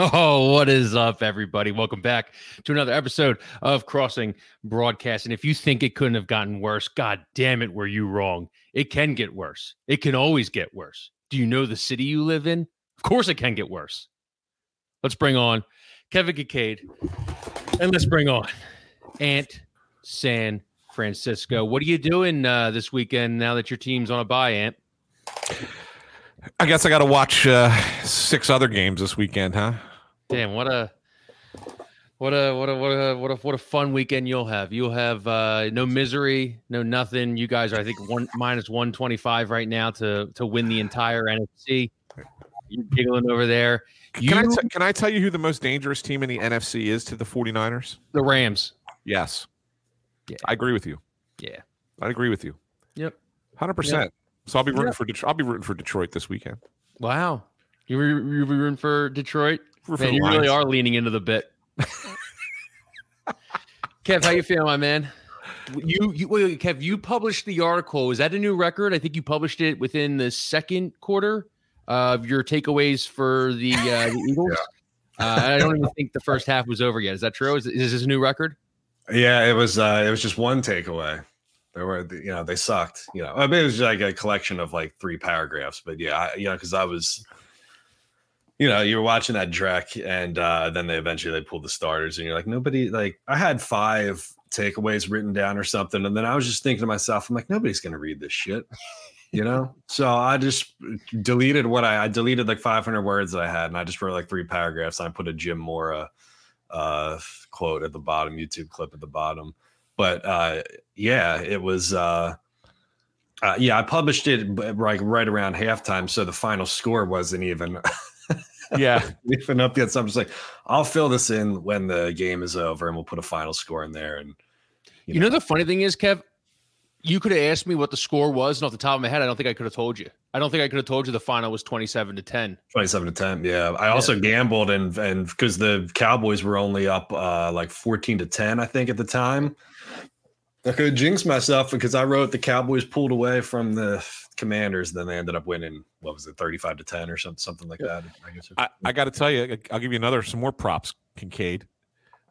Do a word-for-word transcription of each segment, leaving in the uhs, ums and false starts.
Oh, what is up, everybody? Welcome back to another episode of Crossing Broadcast. And if you think it couldn't have gotten worse, God damn it, were you wrong? It can get worse. It can always get worse. Do you know the city you live in? Of course it can get worse. Let's bring on Kevin Kikade. And let's bring on Ant San Francisco. What are you doing uh, this weekend now that your team's on a bye, Ant? I guess I got to watch uh, six other games this weekend, huh? Damn, what a what a what a what a what a what a fun weekend you'll have. You'll have uh, no misery, no nothing. You guys are, I think, one minus one twenty five right now to to win the entire N F C. You're giggling over there. You, can I t- can I tell you who the most dangerous team in the N F C is to the 49ers? The Rams. Yes. Yeah. I agree with you. Yeah. I agree with you. Yep. one hundred percent. Yep. So I'll be rooting yeah. for Detroit. I'll be rooting for Detroit this weekend. Wow, you were you were rooting for Detroit? For man, you Lions. Really are leaning into the bit. Kev, how you feeling, my man? You you wait, Kev, you published the article. Is that a new record? I think you published it within the second quarter of your takeaways for the, uh, the Eagles. Yeah. Uh, I don't even think the first half was over yet. Is that true? Is, is this a new record? Yeah, it was. Uh, it was just one takeaway. They were, you know, they sucked. You know, I mean, it was like a collection of like three paragraphs, but yeah, I, you know, because I was, you know, you were watching that Drek, and uh, then they eventually they pulled the starters, and you're like, nobody, like, I had five takeaways written down or something, and then I was just thinking to myself, I'm like, nobody's gonna read this shit, you know. So I just deleted what I, I deleted like five hundred words that I had, and I just wrote like three paragraphs. And I put a Jim Mora uh, quote at the bottom, YouTube clip at the bottom. But uh, yeah, it was uh, uh, yeah. I published it like right around halftime, so the final score wasn't even yeah even up yet. So I'm just like, I'll fill this in when the game is over, and we'll put a final score in there. And you, you know. know, the funny thing is, Kev, you could have asked me what the score was, and off the top of my head, I don't think I could have told you. I don't think I could have told you the final was twenty-seven to ten. twenty-seven to ten, yeah. I also yeah. gambled, and and because the Cowboys were only up uh, like fourteen to ten, I think, at the time. I could jinx myself because I wrote the Cowboys pulled away from the Commanders, then they ended up winning, what was it, thirty-five to ten or something, something like that. I guess. I, I got to tell you, I'll give you another, some more props, Kincaid.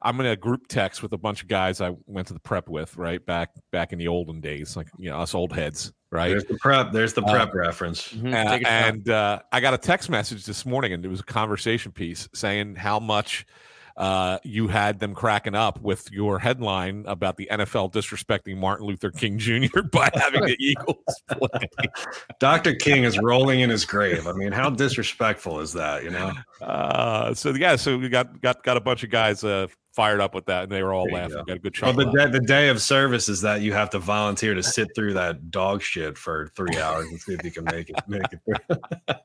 I'm in a group text with a bunch of guys I went to the prep with, right, back back in the olden days, like, you know, us old heads, right? There's the prep. There's the prep uh, reference. Mm-hmm. Uh, and uh, I got a text message this morning, and it was a conversation piece saying how much uh, you had them cracking up with your headline about the N F L disrespecting Martin Luther King Junior by having the Eagles play. Doctor King is rolling in his grave. I mean, how disrespectful is that, you know? Uh, so, yeah, so we got got got a bunch of guys uh, fired up with that, and they were all laughing. Go. Got a good shot. Well, the, day, the day of service is that you have to volunteer to sit through that dog shit for three hours and see if you can make it. Make it through.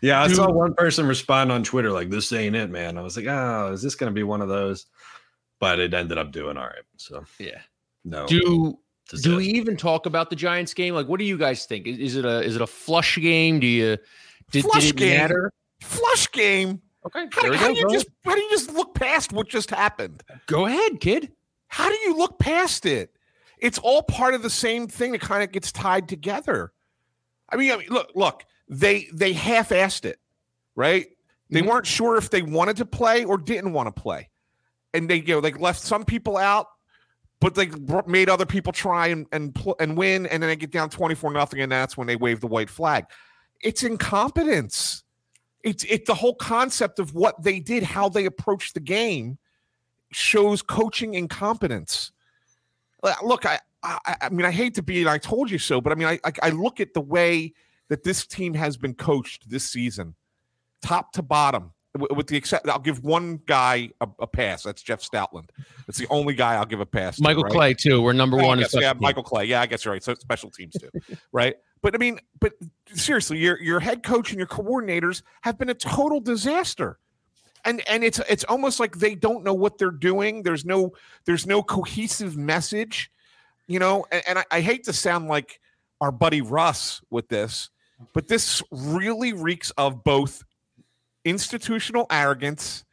Yeah, I Dude. saw one person respond on Twitter like, "This ain't it, man." I was like, "Oh, is this going to be one of those?" But it ended up doing all right. So yeah, no. Do do we even talk about the Giants game? Like, what do you guys think? Is, is it a is it a flush game? Do you did, flush did it game. matter? Flush game. Okay. How, there we how go, do you bro. just how do you just look past what just happened? Go ahead, kid. How do you look past it? It's all part of the same thing that kind of gets tied together. I mean, I mean look, look, they they half-assed it, right? They mm-hmm. weren't sure if they wanted to play or didn't want to play, and they you know like left some people out, but they made other people try and and pl- and win, and then they get down twenty-four nothing, and that's when they wave the white flag. It's incompetence. It's it the whole concept of what they did, how they approached the game, shows coaching incompetence. Look, I I, I mean, I hate to be, and I told you so, but I mean, I, I I look at the way that this team has been coached this season, top to bottom, with the except I'll give one guy a, a pass. That's Jeff Stoutland. That's the only guy I'll give a pass. Michael to, right? Clay too. We're number oh, one. Guess, yeah, team. Michael Clay. Yeah, I guess you're right. So special teams too, right? But I mean, but seriously, your your head coach and your coordinators have been a total disaster, and and it's it's almost like they don't know what they're doing. There's no there's no cohesive message, you know. And, and I, I hate to sound like our buddy Russ with this, but this really reeks of both institutional arrogance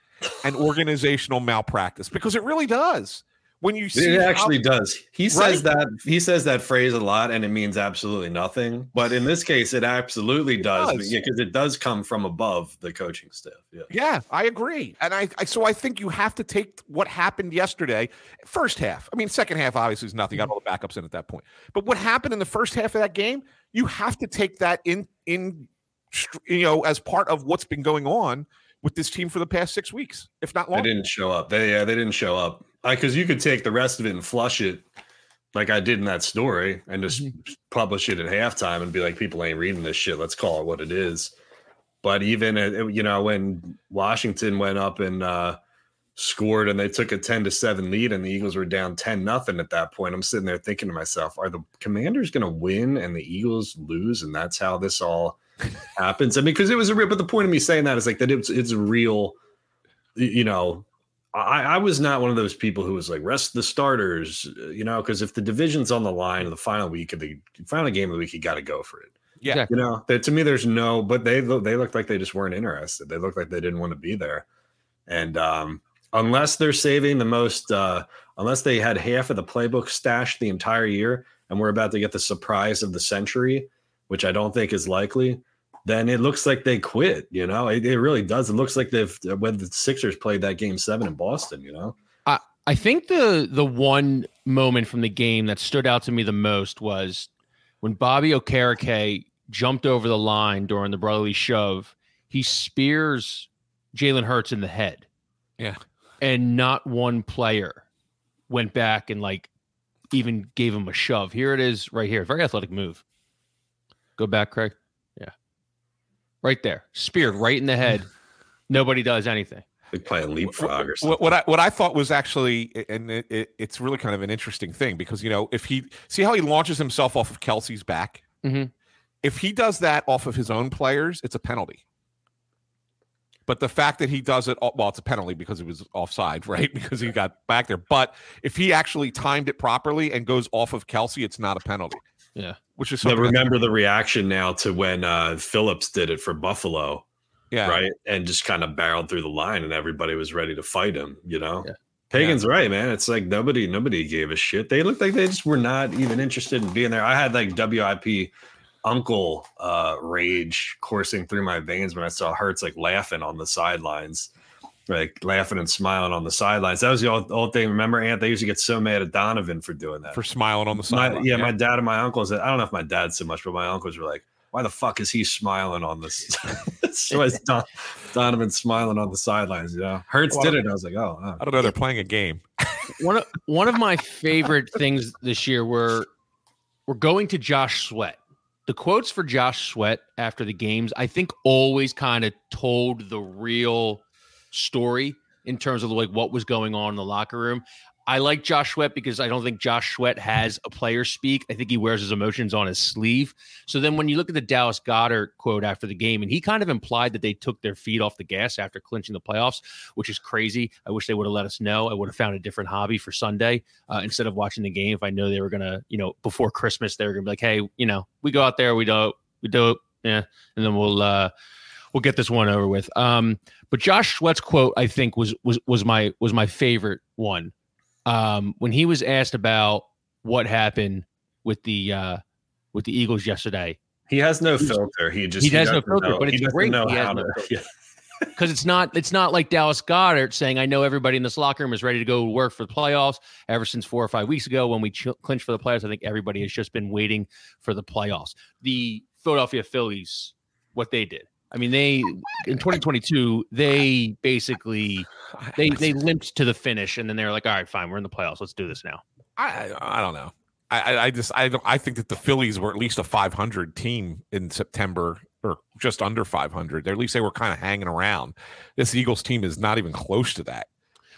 and organizational malpractice, because it really does. when you see it actually how, does. He says right? that he says that phrase a lot, and it means absolutely nothing. But in this case, it absolutely it does because yeah, it does come from above the coaching staff. Yeah, yeah, I agree. And I, I so I think you have to take what happened yesterday, first half. I mean, second half obviously is nothing. Got all the backups in at that point. But what happened in the first half of that game, you have to take that in in you know as part of what's been going on with this team for the past six weeks, if not longer. They didn't show up. They yeah, they didn't show up. Because you could take the rest of it and flush it like I did in that story and just mm-hmm. publish it at halftime and be like, people ain't reading this shit. Let's call it what it is. But even, at, you know, when Washington went up and uh, scored and they took a ten to seven lead and the Eagles were down ten nothing at that point, I'm sitting there thinking to myself, are the Commanders going to win and the Eagles lose? And that's how this all happens. I mean, because it was a real, but the point of me saying that is like that it's, it's a real, you know, I, I was not one of those people who was like rest the starters, you know, because if the division's on the line in the final week of the final game of the week, you got to go for it. Yeah, exactly. You know, that, to me, there's no. But they they looked like they just weren't interested. They looked like they didn't want to be there, and um, unless they're saving the most, uh, unless they had half of the playbook stashed the entire year, and we're about to get the surprise of the century, which I don't think is likely. Then it looks like they quit, you know. It, it really does. It looks like they've when the Sixers played that game seven in Boston, you know. I, I think the the one moment from the game that stood out to me the most was when Bobby Okereke jumped over the line during the brotherly shove. He spears Jalen Hurts in the head. Yeah, and not one player went back and like even gave him a shove. Here it is, right here. Very athletic move. Go back, Craig. Right there, speared right in the head. Nobody does anything. They play a leapfrog or something. What I what I thought was actually, and it, it, it's really kind of an interesting thing because you know if he see how he launches himself off of Kelsey's back, mm-hmm. if he does that off of his own players, it's a penalty. But the fact that he does it, well, it's a penalty because it was offside, right? Because he got back there. But if he actually timed it properly and goes off of Kelsey, it's not a penalty. Yeah, which is something. Now, remember the reaction now to when uh, Phillips did it for Buffalo, yeah, right, and just kind of barreled through the line, and everybody was ready to fight him. You know, yeah. Pagan's yeah. right, man. It's like nobody, nobody gave a shit. They looked like they just were not even interested in being there. I had like W I P uncle uh, rage coursing through my veins when I saw Hurts like laughing on the sidelines, like laughing and smiling on the sidelines. That was the old, old thing. Remember, Ant, they used to get so mad at Donovan for doing that. For smiling on the sidelines. Yeah, yeah, my dad and my uncles, I don't know if my dad so much, but my uncles were like, why the fuck is he smiling on this? So it's Don, Donovan smiling on the sidelines, you know? Hurts well, did it. I was like, oh. oh. I don't know. They're playing a game. one, of, one of my favorite things this year were, we're going to Josh Sweat. The quotes for Josh Sweat after the games, I think always kind of told the real story in terms of like what was going on in the locker room. I like Josh Sweat because I don't think Josh Sweat has a player speak. I think he wears his emotions on his sleeve. So then when you look at the Dallas Goedert quote after the game, and he kind of implied that they took their feet off the gas after clinching the playoffs, which is crazy. I wish they would have let us know. I would have found a different hobby for Sunday uh, instead of watching the game. If I know they were going to, you know, before Christmas, they were going to be like, hey, you know, we go out there, we do, we do, yeah, and then we'll, uh, we'll get this one over with. Um, but Josh Sweat's quote, I think, was was was my was my favorite one um, when he was asked about what happened with the uh, with the Eagles yesterday. He has no filter. He just he, he has no filter, know, but it's great. Know he has no filter. Because it's not it's not like Dallas Goedert saying, I know everybody in this locker room is ready to go work for the playoffs. Ever since four or five weeks ago when we ch- clinched for the playoffs, I think everybody has just been waiting for the playoffs. The Philadelphia Phillies, what they did. I mean, they in twenty twenty-two, they basically they they limped to the finish, and then they were like, "All right, fine, we're in the playoffs. Let's do this now." I I don't know. I I just I don't. I think that the Phillies were at least a five hundred team in September, or just under five hundred. At least they were kind of hanging around. This Eagles team is not even close to that.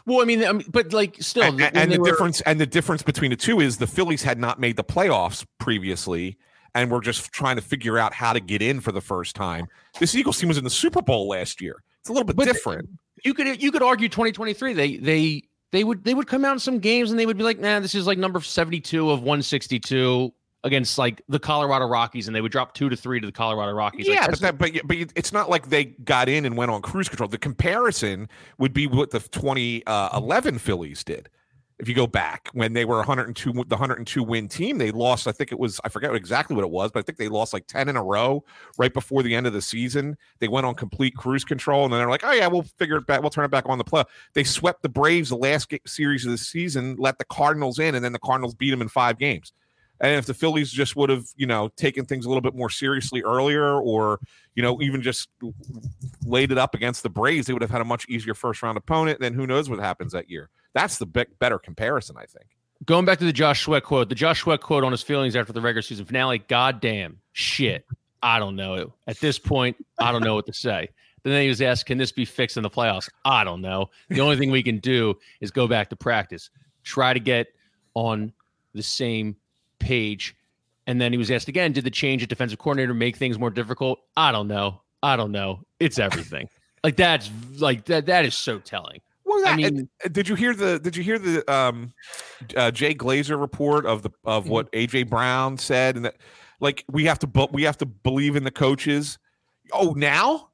Well, I mean, I mean but like still, and, and the were... difference and the difference between the two is the Phillies had not made the playoffs previously. And we're just trying to figure out how to get in for the first time. This Eagles team was in the Super Bowl last year. It's a little bit but different. You could you could argue twenty twenty-three. They they they would they would come out in some games and they would be like, nah, this is like number seventy-two of one sixty-two against like the Colorado Rockies, and they would drop two to three to the Colorado Rockies. Yeah, like, but that, but but it's not like they got in and went on cruise control. The comparison would be what the twenty eleven Phillies did. if you go back when they were one hundred two, the one hundred two win team, they lost, I think it was, I forget exactly what it was, but I think they lost like ten in a row right before the end of the season. They went on complete cruise control, and then they're like, oh yeah, we'll figure it back. We'll turn it back on the play. They swept the Braves the last game, series of the season, let the Cardinals in, and then the Cardinals beat them in five games. And if the Phillies just would have, you know, taken things a little bit more seriously earlier, or, you know, even just laid it up against the Braves, they would have had a much easier first round opponent. Then who knows what happens that year. That's the be- better comparison, I think. Going back to the Josh Sweat quote, the Josh Sweat quote on his feelings after the regular season finale, goddamn shit, I don't know. At this point, I don't know what to say. Then he was asked, can this be fixed in the playoffs? I don't know. The only thing we can do is go back to practice, try to get on the same page. And then he was asked again, did the change of defensive coordinator make things more difficult? I don't know. I don't know. It's everything. Like that's like that. That is so telling. Well, that, I mean, did you hear the did you hear the um, uh, Jay Glazer report of the of what A J Brown said? And that, like, we have to but we have to believe in the coaches. Oh, now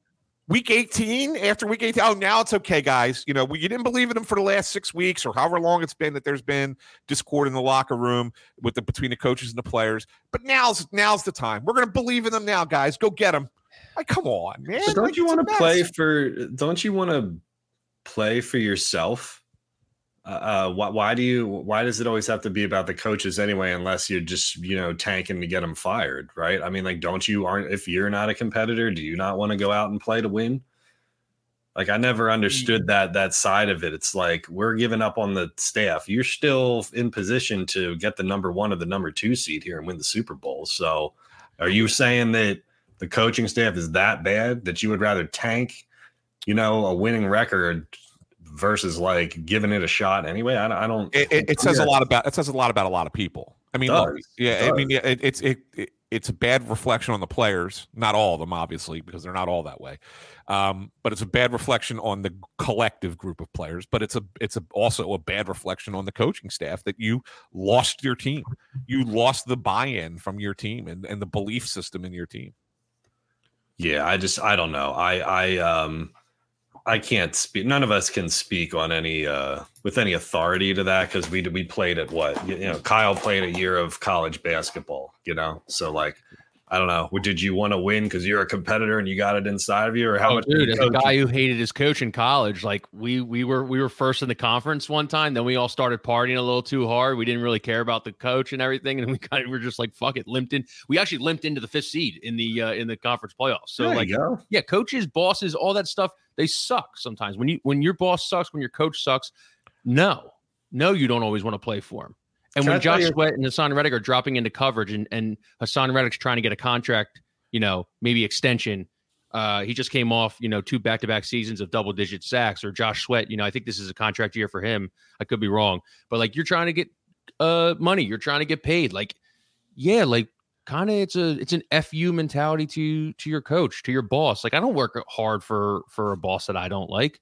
week eighteen after week eighteen. Oh, now it's okay, guys. You know, we you didn't believe in them for the last six weeks or however long it's been that there's been discord in the locker room with the between the coaches and the players. But now's now's the time. We're gonna believe in them now, guys. Go get them. Like, come on, man. But don't like, you want to play for? Don't you want to? Play for yourself. Uh, why, why do you? Why does it always have to be about the coaches anyway? Unless you're just, you know, tanking to get them fired, right? I mean, like, don't you? Aren't if you're not a competitor, do you not want to go out and play to win? Like, I never understood that that side of it. It's like we're giving up on the staff. You're still in position to get the number one or the number two seed here and win the Super Bowl. So, are you saying that the coaching staff is that bad that you would rather tank? You know, a winning record versus like giving it a shot anyway. I don't. I don't it it, it says a lot about. It says a lot about a lot of people. I mean, look, yeah. I mean, yeah, it, it's it, it it's a bad reflection on the players. Not all of them, obviously, because they're not all that way. Um, but it's a bad reflection on the collective group of players. But it's a it's a, also a bad reflection on the coaching staff that you lost your team. You lost the buy-in from your team and and the belief system in your team. Yeah, I just I don't know. I I um. I can't speak. None of us can speak on any uh, with any authority to that because we we played at what you, you know. Kyle played a year of college basketball, you know. So like, I don't know. Did you want to win because you're a competitor and you got it inside of you, or how oh, much? Dude, as a guy who hated his coach in college, like we we were we were first in the conference one time. Then we all started partying a little too hard. We didn't really care about the coach and everything, and we kind of were just like, fuck it, limped in. We actually limped into the fifth seed in the uh, in the conference playoffs. So there like, yeah, coaches, bosses, all that stuff. They suck sometimes. When you when your boss sucks, when your coach sucks, no, no, you don't always want to play for him. And Can when I Josh you- Sweat and Hassan Reddick are dropping into coverage, and, and Hassan Reddick's trying to get a contract, you know, maybe extension. Uh, he just came off, you know, two back-to-back seasons of double-digit sacks. Or Josh Sweat, you know, I think this is a contract year for him. I could be wrong, but like you're trying to get uh, money, you're trying to get paid. Like, yeah, like. Kind of, it's a it's an F U mentality to to your coach, to your boss. Like, I don't work hard for for a boss that I don't like.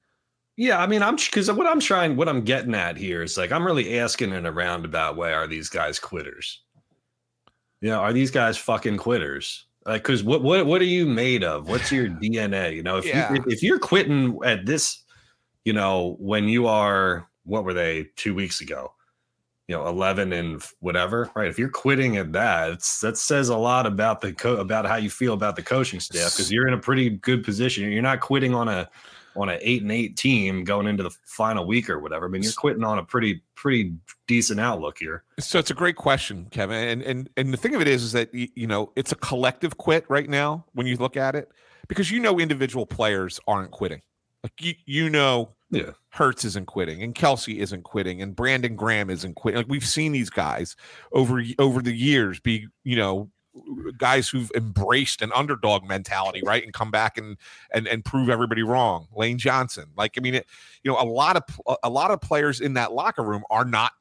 Yeah, I mean, I'm because what I'm trying, what I'm getting at here is like I'm really asking in a roundabout way: are these guys quitters? You know, are these guys fucking quitters? Like, because what what what are you made of? What's your D N A? You know, if yeah. you, if you're quitting at this, you know, when you are, what were they two weeks ago? You know, eleven and whatever, right? If you're quitting at that, it's, that says a lot about the co- about how you feel about the coaching staff because you're in a pretty good position. You're not quitting on a on an eight and eight team going into the final week or whatever. I mean, you're quitting on a pretty pretty decent outlook here. So it's a great question, Kevin. And and and the thing of it is, is that you know it's a collective quit right now when you look at it because you know individual players aren't quitting. Like you you know. Yeah. Hurts isn't quitting, and Kelsey isn't quitting, and Brandon Graham isn't quitting. Like we've seen these guys over over the years be, you know, guys who've embraced an underdog mentality, right, and come back and and and prove everybody wrong. Lane Johnson, like I mean, it, you know, a lot of a lot of players in that locker room are not,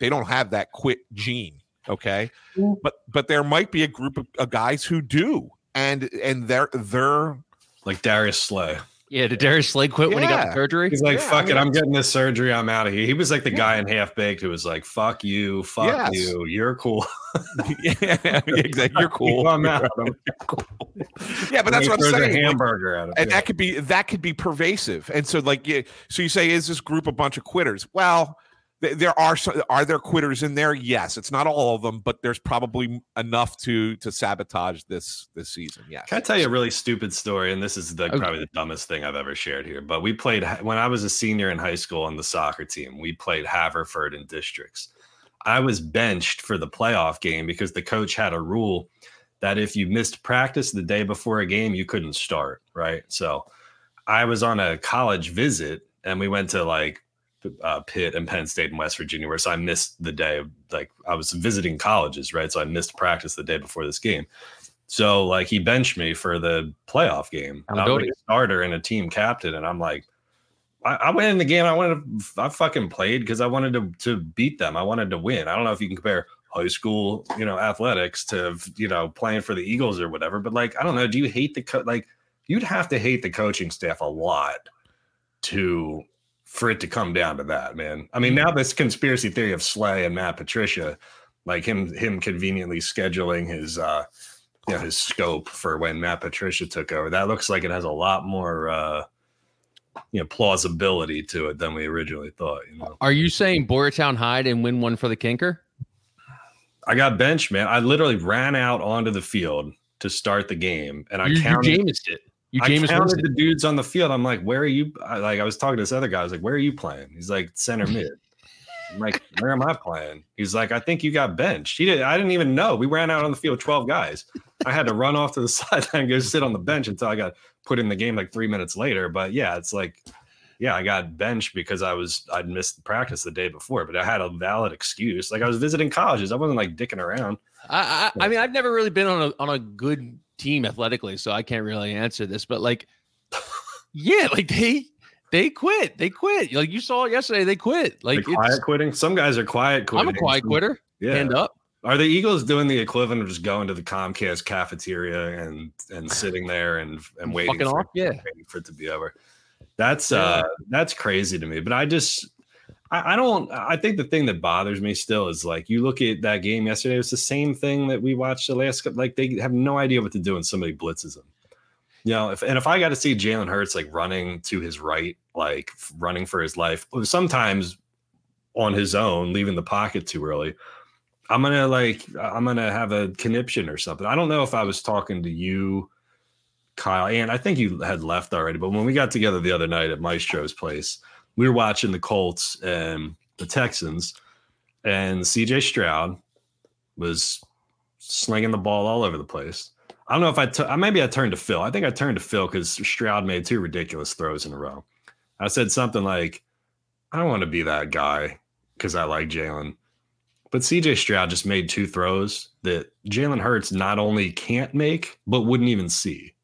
they don't have that quit gene, okay? But but there might be a group of, of guys who do, and and they're they're like Darius Slay. Yeah, did Darius Slay quit yeah. when he got the surgery? He's like, yeah, fuck I mean, it, I'm getting this surgery, I'm out of here. He was like the yeah. guy in Half-Baked who was like, fuck you, fuck yes. you, you're cool. yeah, exactly. You're cool. I'm out. I'm cool. Yeah, but that's what I'm saying. A hamburger out of and yeah. that could be that could be pervasive. And so like so you say, is this group a bunch of quitters? Well, there are are there quitters in there? Yes, it's not all of them, but there's probably enough to to sabotage this this season. Yeah. Can I tell you a really stupid story? And this is the okay. probably the dumbest thing I've ever shared here. But we played when I was a senior in high school on the soccer team. We played Haverford in districts. I was benched for the playoff game because the coach had a rule that if you missed practice the day before a game, you couldn't start. Right. So I was on a college visit and we went to like Uh, Pitt and Penn State and West Virginia, where so I missed the day. Like I was visiting colleges, right? So I missed practice the day before this game. So like he benched me for the playoff game. I'm like a starter and a team captain, and I'm like, I, I went in the game. I wanted to, I fucking played because I wanted to to beat them. I wanted to win. I don't know if you can compare high school, you know, athletics to you know playing for the Eagles or whatever, but like I don't know. Do you hate the co- like? You'd have to hate the coaching staff a lot to. For it to come down to that, man. I mean, now this conspiracy theory of Slay and Matt Patricia, like him, him conveniently scheduling his, uh, you know, his scope for when Matt Patricia took over. That looks like it has a lot more, uh, you know, plausibility to it than we originally thought. You know, are you saying Boyertown hide and win one for the Kinker? I got benched, man. I literally ran out onto the field to start the game, and I you, counted. You James it. You I counted the dudes on the field. I'm like, where are you? I, like, I was talking to this other guy. I was like, where are you playing? He's like, center mid. I'm like, where am I playing? He's like, I think you got benched. He did. I didn't even know. We ran out on the field, twelve guys. I had to run off to the sideline and go sit on the bench until I got put in the game like three minutes later. But yeah, it's like, yeah, I got benched because I was I'd missed the practice the day before, but I had a valid excuse. Like I was visiting colleges. I wasn't like dicking around. I I, I mean, I've never really been on a on a good. team athletically, so I can't really answer this, but like yeah like they they quit they quit like you saw yesterday. They quit like They're quiet quitting. Some guys are quiet quitting. I'm a quiet quitter. Yeah, hand up. Are the Eagles doing the equivalent of just going to the Comcast cafeteria and and sitting there and and waiting for, off? Yeah. waiting for it to be over? That's yeah. uh that's crazy to me. But I just I don't, I think the thing that bothers me still is like, you look at that game yesterday, it's the same thing that we watched the last couple, like they have no idea what to do when somebody blitzes them. You know, if, and if I got to see Jalen Hurts, like running to his right, like running for his life, sometimes on his own, leaving the pocket too early, I'm going to like, I'm going to have a conniption or something. I don't know if I was talking to you, Kyle, and I think you had left already, but when we got together the other night at Maestro's place, we were watching the Colts and the Texans, and C J. Stroud was slinging the ball all over the place. I don't know if I t- – maybe I turned to Phil. I think I turned to Phil because Stroud made two ridiculous throws in a row. I said something like, I don't want to be that guy because I like Jalen. But C J. Stroud just made two throws that Jalen Hurts not only can't make but wouldn't even see.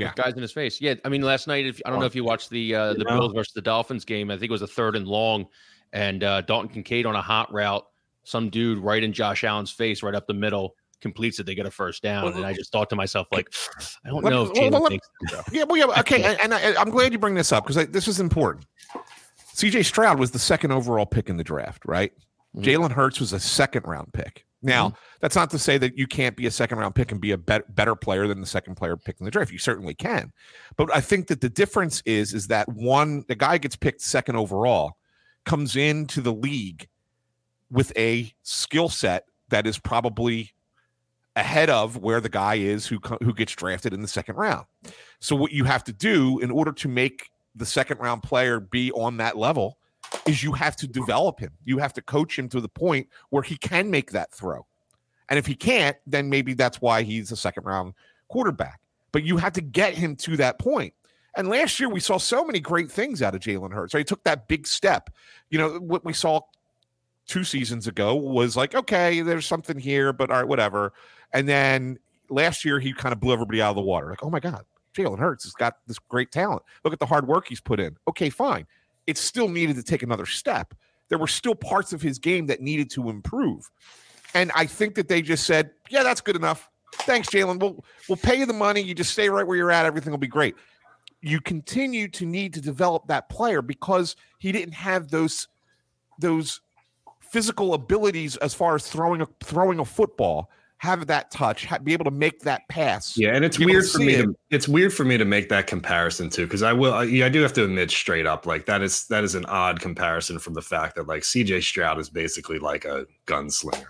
Yeah. Guys in his face. Yeah. I mean, last night, if I don't know if you watched the uh, the Bills versus the Dolphins game, I think it was a third and long, and uh, Dalton Kincaid on a hot route, some dude right in Josh Allen's face, right up the middle, completes it. They get a first down. Well, and I just thought to myself, like, I don't let, know. If well, well, thinks let, yeah, well, yeah. Okay. And, and I, I'm glad you bring this up because this is important. C J. Stroud was the second overall pick in the draft, right? Mm-hmm. Jalen Hurts was a second round pick. Now, mm-hmm. that's not to say that you can't be a second-round pick and be a bet- better player than the second player picked in the draft. You certainly can. But I think that the difference is, is that one, the guy gets picked second overall, comes into the league with a skill set that is probably ahead of where the guy is who co- who gets drafted in the second round. So what you have to do in order to make the second-round player be on that level is you have to develop him. You have to coach him to the point where he can make that throw. And if he can't, then maybe that's why he's a second-round quarterback. But you have to get him to that point. And last year we saw so many great things out of Jalen Hurts. So he took that big step. You know, what we saw two seasons ago was like, okay, there's something here, but all right, whatever. And then last year he kind of blew everybody out of the water. Like, oh, my God, Jalen Hurts has got this great talent. Look at the hard work he's put in. Okay, fine. It still needed to take another step. There were still parts of his game that needed to improve. And I think that they just said, yeah, that's good enough. Thanks, Jalen. We'll, we'll pay you the money. You just stay right where you're at. Everything will be great. You continue to need to develop that player because he didn't have those, those physical abilities as far as throwing a, throwing a football have that touch, ha- be able to make that pass. Yeah, and it's weird for me it. to it's weird for me to make that comparison too, because I will I, yeah, I do have to admit straight up, like that is that is an odd comparison from the fact that like C J. Stroud is basically like a gunslinger,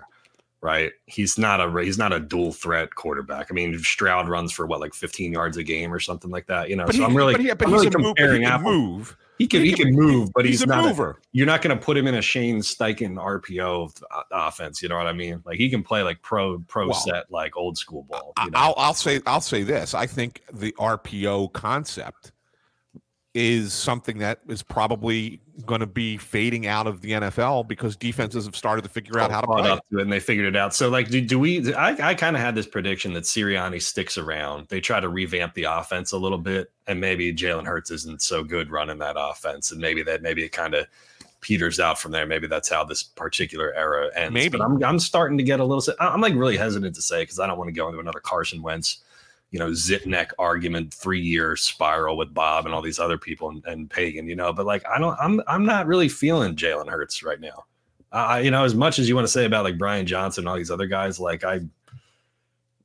right? He's not a he's not a dual threat quarterback. I mean, Stroud runs for what, like fifteen yards a game or something like that, you know? But so he, I'm really, but he, but I'm really comparing move, apples. Move. He can he, he can move, but he's, he's not. A mover. You're not going to put him in a Shane Steichen R P O uh, offense. You know what I mean? Like he can play like pro pro well, set, like old school ball. You know? I'll I'll say I'll say this. I think the R P O concept is something that is probably going to be fading out of the N F L because defenses have started to figure out how to play up to it, and they figured it out. So like, do, do we? I I kind of had this prediction that Sirianni sticks around. They try to revamp the offense a little bit, and maybe Jalen Hurts isn't so good running that offense, and maybe that maybe it kind of peters out from there. Maybe that's how this particular era ends. Maybe but I'm I'm starting to get a little. I'm like really hesitant to say because I don't want to go into another Carson Wentz, you know, zip neck argument, three year spiral with Bob and all these other people and, and Pagan, you know, but like, I don't, I'm, I'm not really feeling Jalen Hurts right now. Uh, you know, as much as you want to say about like Brian Johnson and all these other guys, like I,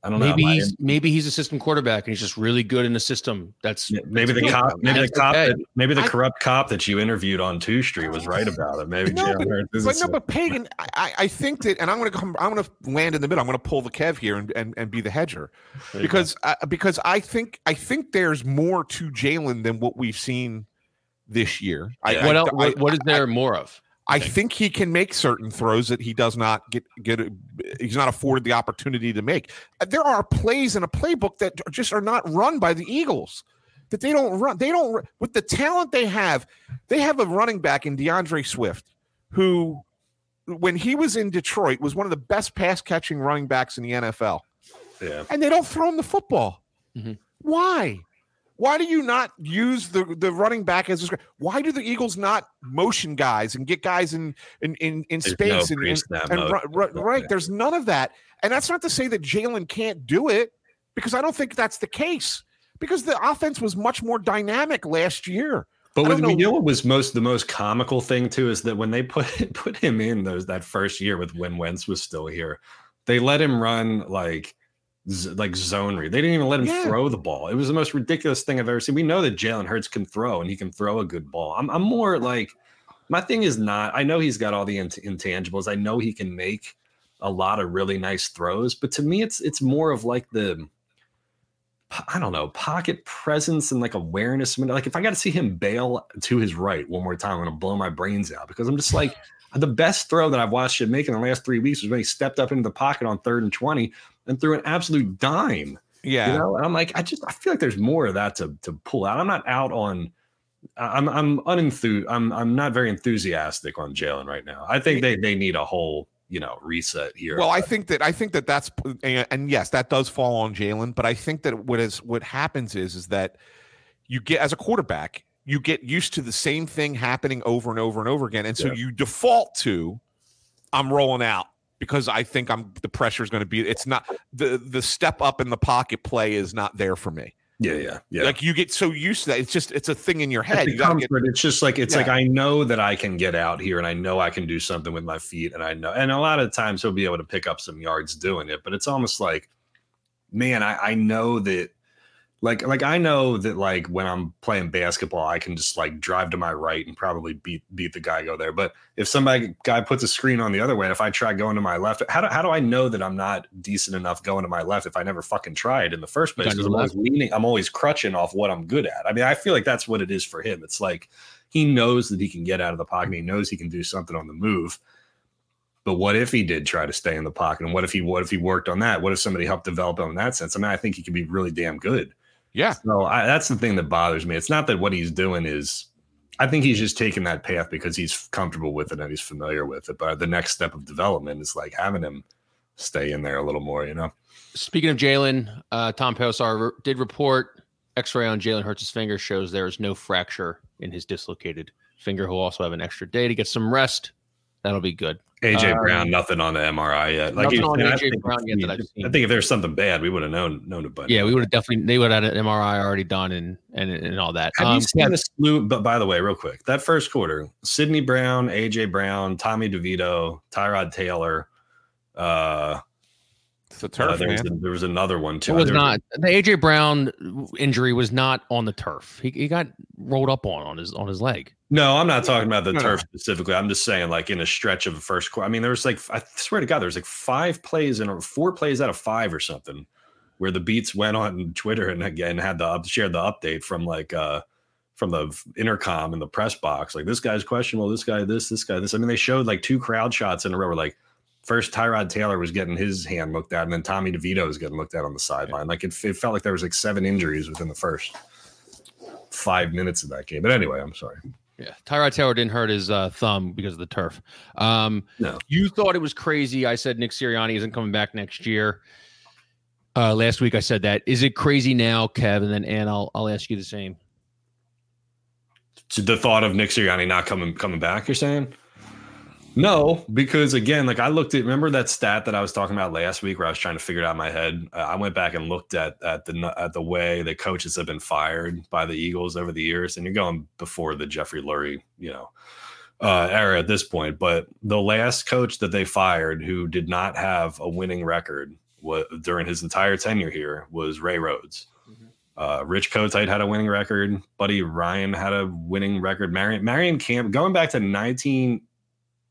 I don't maybe know. Maybe he's, maybe he's a system quarterback and he's just really good in the system. That's yeah, maybe, that's the cop, maybe the cop, maybe the cop, maybe the corrupt cop that you interviewed on Two Street was right about it. Maybe no, Jalen Hurts. But, but no, but Pagan, I, I think that, and I'm going to come, I'm going to land in the middle. I'm going to pull the Kev here and, and, and be the hedger because, uh, because I think, I think there's more to Jalen than what we've seen this year. Yeah. I, what, I, else, I, what, what is there I, more of? I think. think he can make certain throws that he does not get, get, he's not afforded the opportunity to make. There are plays in a playbook that just are not run by the Eagles, that they don't run. They don't, with the talent they have, they have a running back in DeAndre Swift, who, when he was in Detroit, was one of the best pass catching running backs in the N F L. Yeah. And they don't throw him the football. Mm-hmm. Why? Why do you not use the, the running back as a – why do the Eagles not motion guys and get guys in in, in, in space? No and, and, and r- r- Right, there's none of that. And that's not to say that Jalen can't do it because I don't think that's the case because the offense was much more dynamic last year. But when, you know what was most the most comical thing too is that when they put put him in those that first year with when Wentz was still here, they let him run like – like zone read. They didn't even let him yeah. throw the ball. It was the most ridiculous thing I've ever seen. We know that Jalen Hurts can throw and he can throw a good ball. I'm, I'm more like my thing is not, I know he's got all the int- intangibles. I know he can make a lot of really nice throws, but to me, it's, it's more of like the, I don't know, pocket presence and like awareness. I mean, like if I got to see him bail to his right one more time, I'm going to blow my brains out because I'm just like the best throw that I've watched him make in the last three weeks was when he stepped up into the pocket on third and twenty and threw an absolute dime. Yeah. You know, and I'm like, I just, I feel like there's more of that to, to pull out. I'm not out on, I'm, I'm unenthused. I'm, I'm not very enthusiastic on Jalen right now. I think they, they need a whole, you know, reset here. Well, but. I think that, I think that that's, and, and yes, that does fall on Jalen, but I think that what is, what happens is, is that you get, as a quarterback, you get used to the same thing happening over and over and over again. And so yeah. you default to, I'm rolling out. Because I think I'm the pressure is going to be. It's not the the step up in the pocket play is not there for me. Yeah, yeah, yeah. Like you get so used to that. It's just it's a thing in your head. You gotta get, it's just like it's yeah. like I know that I can get out here and I know I can do something with my feet and I know. And a lot of times he'll be able to pick up some yards doing it. But it's almost like, man, I, I know that. Like, like I know that like when I'm playing basketball, I can just like drive to my right and probably beat beat the guy go there. But if somebody guy puts a screen on the other way, if I try going to my left, how do how do I know that I'm not decent enough going to my left if I never fucking tried in the first place? Because I'm always leaning, I'm always crutching off what I'm good at. I mean, I feel like that's what it is for him. It's like he knows that he can get out of the pocket. He knows he can do something on the move. But what if he did try to stay in the pocket? And what if he what if he worked on that? What if somebody helped develop him in that sense? I mean, I think he could be really damn good. Yeah. So I, that's the thing that bothers me. It's not that what he's doing is, I think he's just taking that path because he's comfortable with it and he's familiar with it. But the next step of development is like having him stay in there a little more, you know? Speaking of Jalen, uh, Tom Pelissero did report x-ray on Jalen Hurts' finger shows there is no fracture in his dislocated finger. He'll also have an extra day to get some rest. That'll be good. A J um, Brown, nothing on the M R I yet. Like on I, A J think, Brown yet that I've seen. I think if there's something bad, we would have known known about it. Yeah, we would have definitely. They would have had an M R I already done and and, and all that. Have um, you seen yeah. the slew? But by the way, real quick, that first quarter: Sidney Brown, A J Brown, Tommy DeVito, Tyrod Taylor, uh, It's the turf. Uh, there, man. Was a, there was another one too. It was there not was the A J Brown injury was not on the turf. He he got rolled up on on his on his leg. No, I'm not talking about the no, turf no. specifically. I'm just saying, like in a stretch of the first quarter. I mean, there was like I swear to God, there was like five plays in or four plays out of five or something where the Beats went on Twitter and again had the up, shared the update from like uh from the intercom in the press box. Like this guy's questionable. This guy this this guy this. I mean, they showed like two crowd shots in a row. Where, like. First, Tyrod Taylor was getting his hand looked at, and then Tommy DeVito was getting looked at on the sideline. Like it, it felt like there was like seven injuries within the first five minutes of that game. But anyway, I'm sorry. Yeah, Tyrod Taylor didn't hurt his uh, thumb because of the turf. Um, no, you thought it was crazy. I said Nick Sirianni isn't coming back next year. Uh, last week I said that. Is it crazy now, Kev? And then Ann, I'll I'll ask you the same. So the thought of Nick Sirianni not coming coming back, you're saying? No, because again, like I looked at, remember that stat that I was talking about last week where I was trying to figure it out in my head? Uh, I went back and looked at at the at the way the coaches have been fired by the Eagles over the years. And you're going before the Jeffrey Lurie, you know, uh, era at this point. But the last coach that they fired who did not have a winning record was, during his entire tenure here was Ray Rhodes. Mm-hmm. Uh, Rich Kotite had a winning record. Buddy Ryan had a winning record. Marion, Marion Camp, going back to nineteen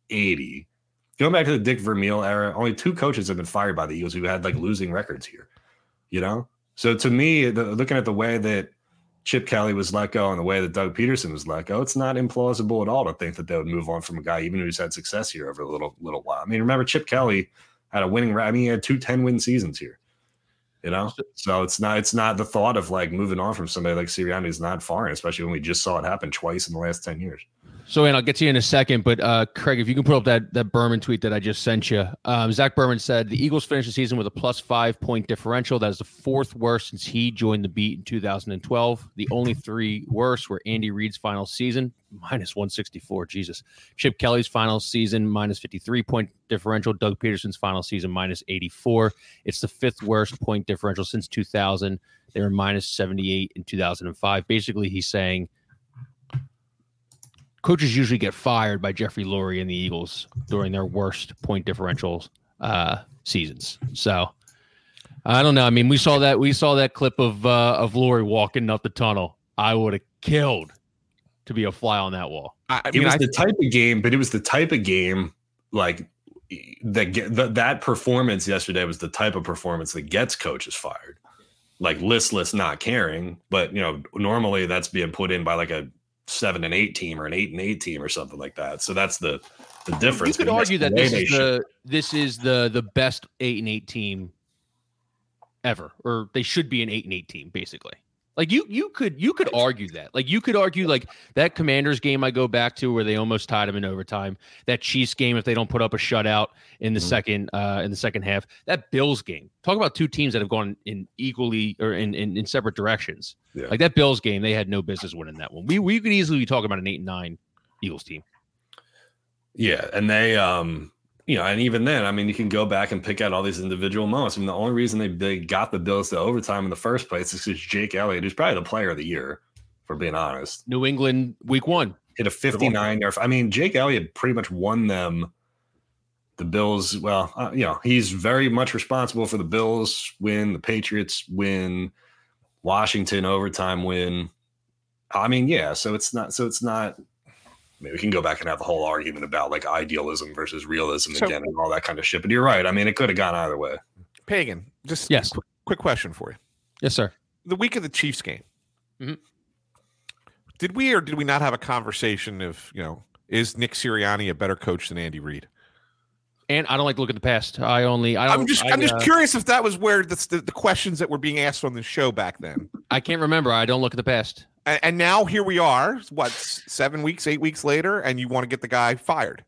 eighty Going back to the Dick Vermeil era, only two coaches have been fired by the Eagles who had like losing records here, you know? So to me, the, looking at the way that Chip Kelly was let go and the way that Doug Peterson was let go, it's not implausible at all to think that they would move on from a guy even who's had success here over a little little while. I mean, remember Chip Kelly had a winning, I mean, he had two ten-win seasons here, you know? So it's not it's not the thought of like moving on from somebody like Sirianni is not foreign, especially when we just saw it happen twice in the last ten years. So, and I'll get to you in a second, but uh, Craig, if you can put up that that Berman tweet that I just sent you. Um, Zach Berman said, the Eagles finished the season with a plus five point differential. That is the fourth worst since he joined the beat in two thousand twelve. The only three worst were Andy Reid's final season, minus one sixty-four, Jesus. Chip Kelly's final season, minus fifty-three point differential. Doug Peterson's final season, minus eighty-four. It's the fifth worst point differential since two thousand. They were minus seventy-eight in two thousand five. Basically, he's saying, coaches usually get fired by Jeffrey Lurie and the Eagles during their worst point differential uh, seasons. So I don't know. I mean, we saw that we saw that clip of uh, of Lurie walking up the tunnel. I would have killed to be a fly on that wall. I, I mean, it was I, the type of game, but it was the type of game like that. That, that performance yesterday was the type of performance that gets coaches fired, like listless, not caring. But you know, normally that's being put in by like a seven and eight team or an eight and eight team or something like that. So that's the, the difference. You could argue that this is the, this is the, the best eight and eight team ever, or they should be an eight and eight team basically. Like you, you could, you could argue that like, you could argue like that Commanders game I go back to where they almost tied them in overtime, that Chiefs game, if they don't put up a shutout in the mm-hmm. second, uh, in the second half, that Bills game, talk about two teams that have gone in equally or in, in, in separate directions. Yeah. Like that Bills game, they had no business winning that one. We, we could easily be talking about an eight and nine Eagles team. Yeah. And they, um, you know, and even then, I mean, you can go back and pick out all these individual moments. I mean, the only reason they, they got the Bills to overtime in the first place is because Jake Elliott, who's probably the player of the year, for being honest. New England week one. Hit a fifty-nine yard. I mean, Jake Elliott pretty much won them. The Bills, well, uh, you know, he's very much responsible for the Bills win, the Patriots win, Washington overtime win. I mean, yeah, so it's not, so it's not. I mean, we can go back and have the whole argument about like idealism versus realism so, again and all that kind of shit. But you're right. I mean, it could have gone either way. Pagan, just yes. quick, quick question for you. Yes, sir. The week of the Chiefs game, mm-hmm. did we or did we not have a conversation of, you know, is Nick Sirianni a better coach than Andy Reid? And I don't like to look at the past. I only. I don't, I'm just. I, I'm just uh, curious if that was where the, the the questions that were being asked on the show back then. I can't remember. I don't look at the past. And now here we are, what, seven weeks, eight weeks later, and you want to get the guy fired.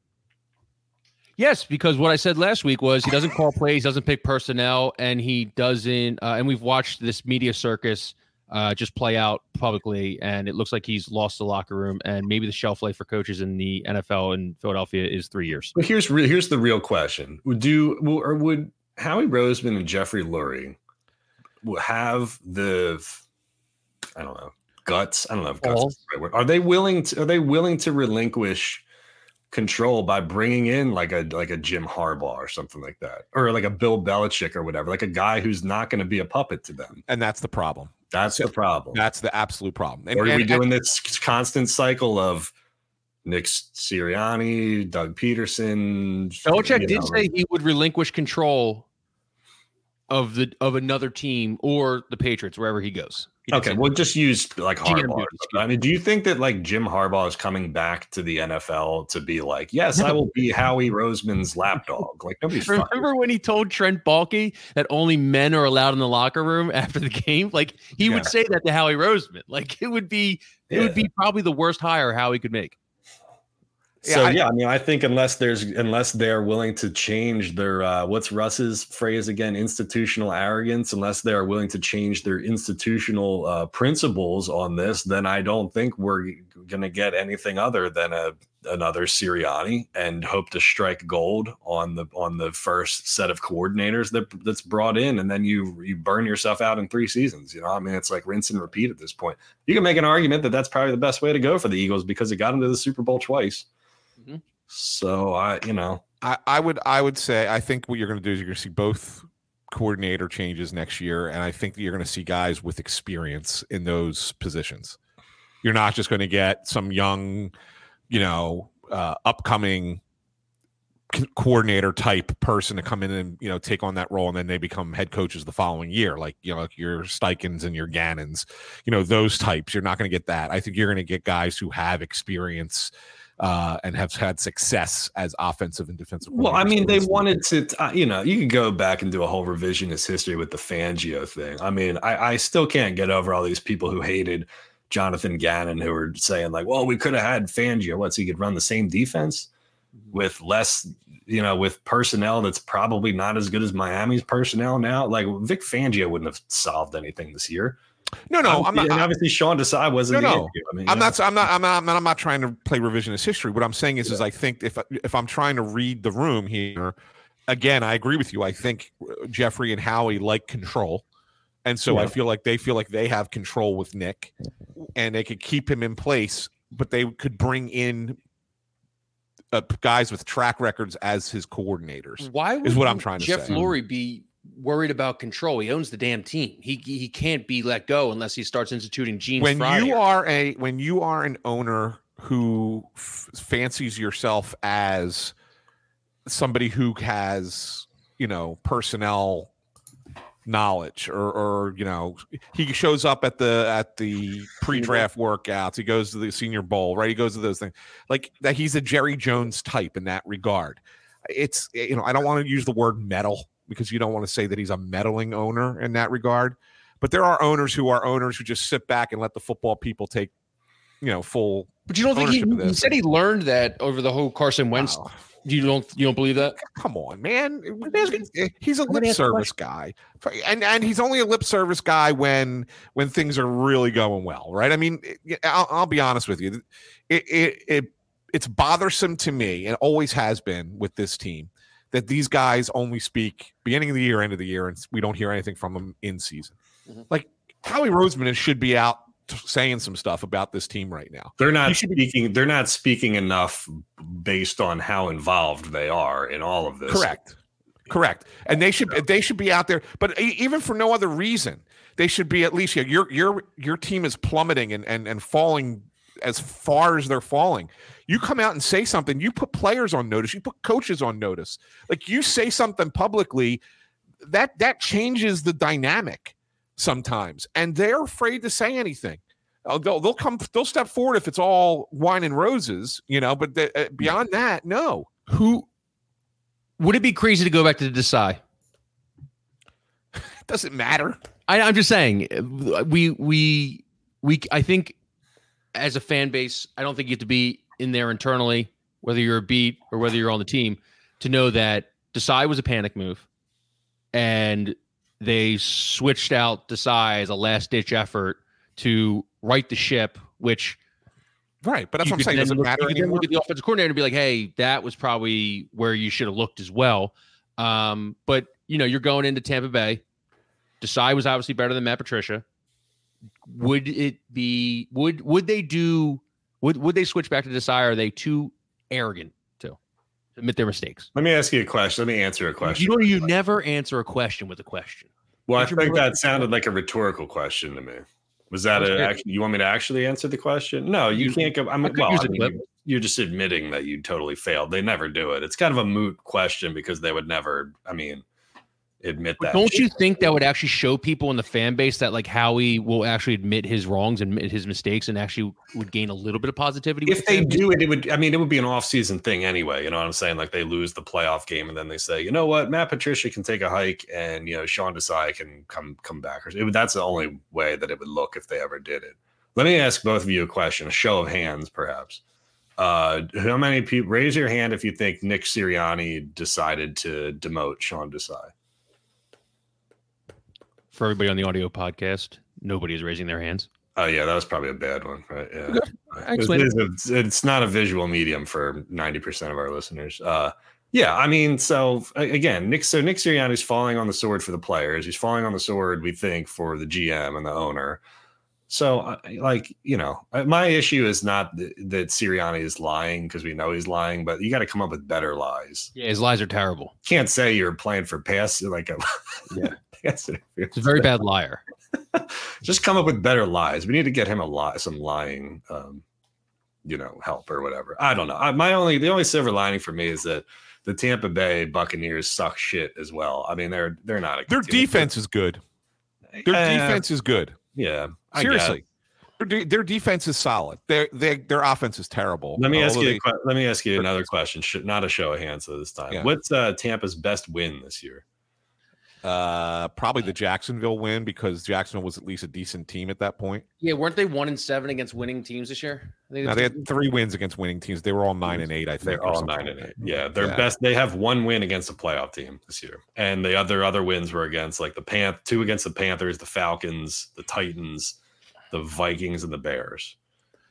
Yes, because what I said last week was he doesn't call plays, doesn't pick personnel, and he doesn't uh, – and we've watched this media circus uh, just play out publicly, and it looks like he's lost the locker room, and maybe the shelf life for coaches in the N F L in Philadelphia is three years. But here's re- here's the real question. Do or would Howie Roseman and Jeffrey Lurie have the – I don't know. Guts. I don't know if guts is the right word. Are they willing to, are they willing to relinquish control by bringing in like a like a Jim Harbaugh or something like that, or like a Bill Belichick or whatever, like a guy who's not going to be a puppet to them. And that's the problem. That's the problem. That's the absolute problem. And, or are and, we doing and, this constant cycle of Nick Sirianni, Doug Peterson? Belichick you know, did say like, he would relinquish control of the of another team or the Patriots wherever he goes. He okay, we'll that. just use like Harbaugh. I mean, do you think that like Jim Harbaugh is coming back to the N F L to be like, yes, I will be Howie Roseman's lapdog? Like nobody's. Remember fucking. when he told Trent Baalke that only men are allowed in the locker room after the game? Like he yeah. would say that to Howie Roseman. Like it would be it yeah. would be probably the worst hire Howie could make. So, yeah I, yeah, I mean, I think unless there's unless they're willing to change their uh, what's Russ's phrase again, institutional arrogance, unless they are willing to change their institutional uh, principles on this, then I don't think we're going to get anything other than a another Sirianni and hope to strike gold on the on the first set of coordinators that that's brought in. And then you you burn yourself out in three seasons. You know, I mean, it's like rinse and repeat at this point. You can make an argument that that's probably the best way to go for the Eagles because it got them to the Super Bowl twice. Mm-hmm. So I, you know, I, I would, I would say, I think what you're going to do is you're going to see both coordinator changes next year, and I think that you're going to see guys with experience in those positions. You're not just going to get some young, you know, uh, upcoming co- coordinator type person to come in and you know take on that role, and then they become head coaches the following year, like you know, like your Steichens and your Gannons, you know, those types. You're not going to get that. I think you're going to get guys who have experience. Uh, and have had success as offensive and defensive. Well, I mean, they wanted to, uh, you know, you could go back and do a whole revisionist history with the Fangio thing. I mean, I, I still can't get over all these people who hated Jonathan Gannon, who were saying like, well, we could have had Fangio. What, so he could run the same defense with less, you know, with personnel that's probably not as good as Miami's personnel now? Like Vic Fangio wouldn't have solved anything this year. No, no, I'm not, and obviously Sean Desai wasn't. No, no. I mean, I'm, not, I'm not. I'm not. I'm not. I'm not trying to play revisionist history. What I'm saying is, yeah. is I think if if I'm trying to read the room here, again, I agree with you. I think Jeffrey and Howie like control, and so yeah. I feel like they feel like they have control with Nick, and they could keep him in place, but they could bring in uh, guys with track records as his coordinators. Why would is what I'm trying to Jeff say. Jeff Lurie be worried about control? He owns the damn team. He he can't be let go unless he starts instituting Gene When Fryer. you are a when you are an owner who f- fancies yourself as somebody who has, you know, personnel knowledge, or or you know, he shows up at the at the pre-draft workouts. He goes to the Senior Bowl, right? He goes to those things like that. He's a Jerry Jones type in that regard. It's you know, I don't want to use the word metal, because you don't want to say that he's a meddling owner in that regard. But there are owners who are owners who just sit back and let the football people take, you know, full. But you don't think he, he said he learned that over the whole Carson Wentz. Wow. You don't you don't believe that? Come on, man. He's a lip service guy. And and he's only a lip service guy when when things are really going well, right? I mean, I'll, I'll be honest with you. It, it it it's bothersome to me, and always has been with this team, that these guys only speak beginning of the year, end of the year, and we don't hear anything from them in season. Mm-hmm. Like Howie Roseman should be out t- saying some stuff about this team right now. They're not speaking. They're not speaking enough based on how involved they are in all of this. Correct. Correct. And they should they should be out there, but even for no other reason, they should be at least, you know, your your your team is plummeting and and and falling as far as they're falling. You come out and say something, you put players on notice, you put coaches on notice. Like you say something publicly, that that changes the dynamic sometimes. And they're afraid to say anything. They'll, they'll come, they'll step forward if it's all wine and roses, you know, but they, uh, beyond that, no. Who would it be crazy to go back to Desai? It doesn't matter. I, I'm just saying we, we, we, I think as a fan base, I don't think you have to be in there internally, whether you're a beat or whether you're on the team, to know that Desai was a panic move and they switched out Desai as a last ditch effort to right the ship, which. Right. But that's what I'm saying. It doesn't look, matter. You can look at the offensive coordinator and be like, hey, that was probably where you should have looked as well. Um, but you know, you're going into Tampa Bay. Desai was obviously better than Matt Patricia. Would it be, would, would they do, Would would they switch back to Desai? Are they too arrogant admit their mistakes. Let me ask you a question. Let me answer a question. You know, you never answer a question with a question. Well, I think that sounded like a rhetorical question to me. Was that an actual, you want me to actually answer the question? No, you can't go. I'm well, I mean, you're just admitting that you totally failed. They never do it. It's kind of a moot question because they would never, I mean, admit that. But don't you think that would actually show people in the fan base that like Howie will actually admit his wrongs and admit his mistakes and actually would gain a little bit of positivity? If they do it, it would, I mean, it would be an off-season thing anyway. You know what I'm saying? Like they lose the playoff game and then they say, you know what, Matt Patricia can take a hike and, you know, Sean Desai can come, come back. Or it would, that's the only way that it would look if they ever did it. Let me ask both of you a question, a show of hands, perhaps. Uh, how many people raise your hand if you think Nick Sirianni decided to demote Sean Desai? For everybody on the audio podcast, nobody is raising their hands. Oh yeah, that was probably a bad one, right? Yeah, it's, it's, it's not a visual medium for ninety percent of our listeners. Uh, yeah, I mean, so again, Nick. So Nick Sirianni's falling on the sword for the players. He's falling on the sword, we think, for the G M and the owner. So, like, you know, my issue is not th- that Sirianni is lying because we know he's lying, but you got to come up with better lies. Yeah, his lies are terrible. Can't say you're playing for pass like a. Yeah. It's a very bad liar. Just come up with better lies. We need to get him a lot, some lying, um, you know, help or whatever. I don't know. I, my only, the only silver lining for me is that the Tampa Bay Buccaneers suck shit as well. I mean, they're they're not. A Their defense is good. Their uh, defense is good. Yeah, I seriously, their, de- their defense is solid. Their they, their offense is terrible. Let me Although ask you. They, que- let me ask you another question. Not a show of hands this time. Yeah. What's uh, Tampa's best win this year? Uh, probably the Jacksonville win because Jacksonville was at least a decent team at that point. Yeah, weren't they one and seven against winning teams this year? I think no, they had three wins against winning teams. They were all nine and eight, I think. They're all nine and eight. Yeah, their yeah. best. They have one win against a playoff team this year, and the other other wins were against like the Panth, two against the Panthers, the Falcons, the Titans, the Vikings, and the Bears.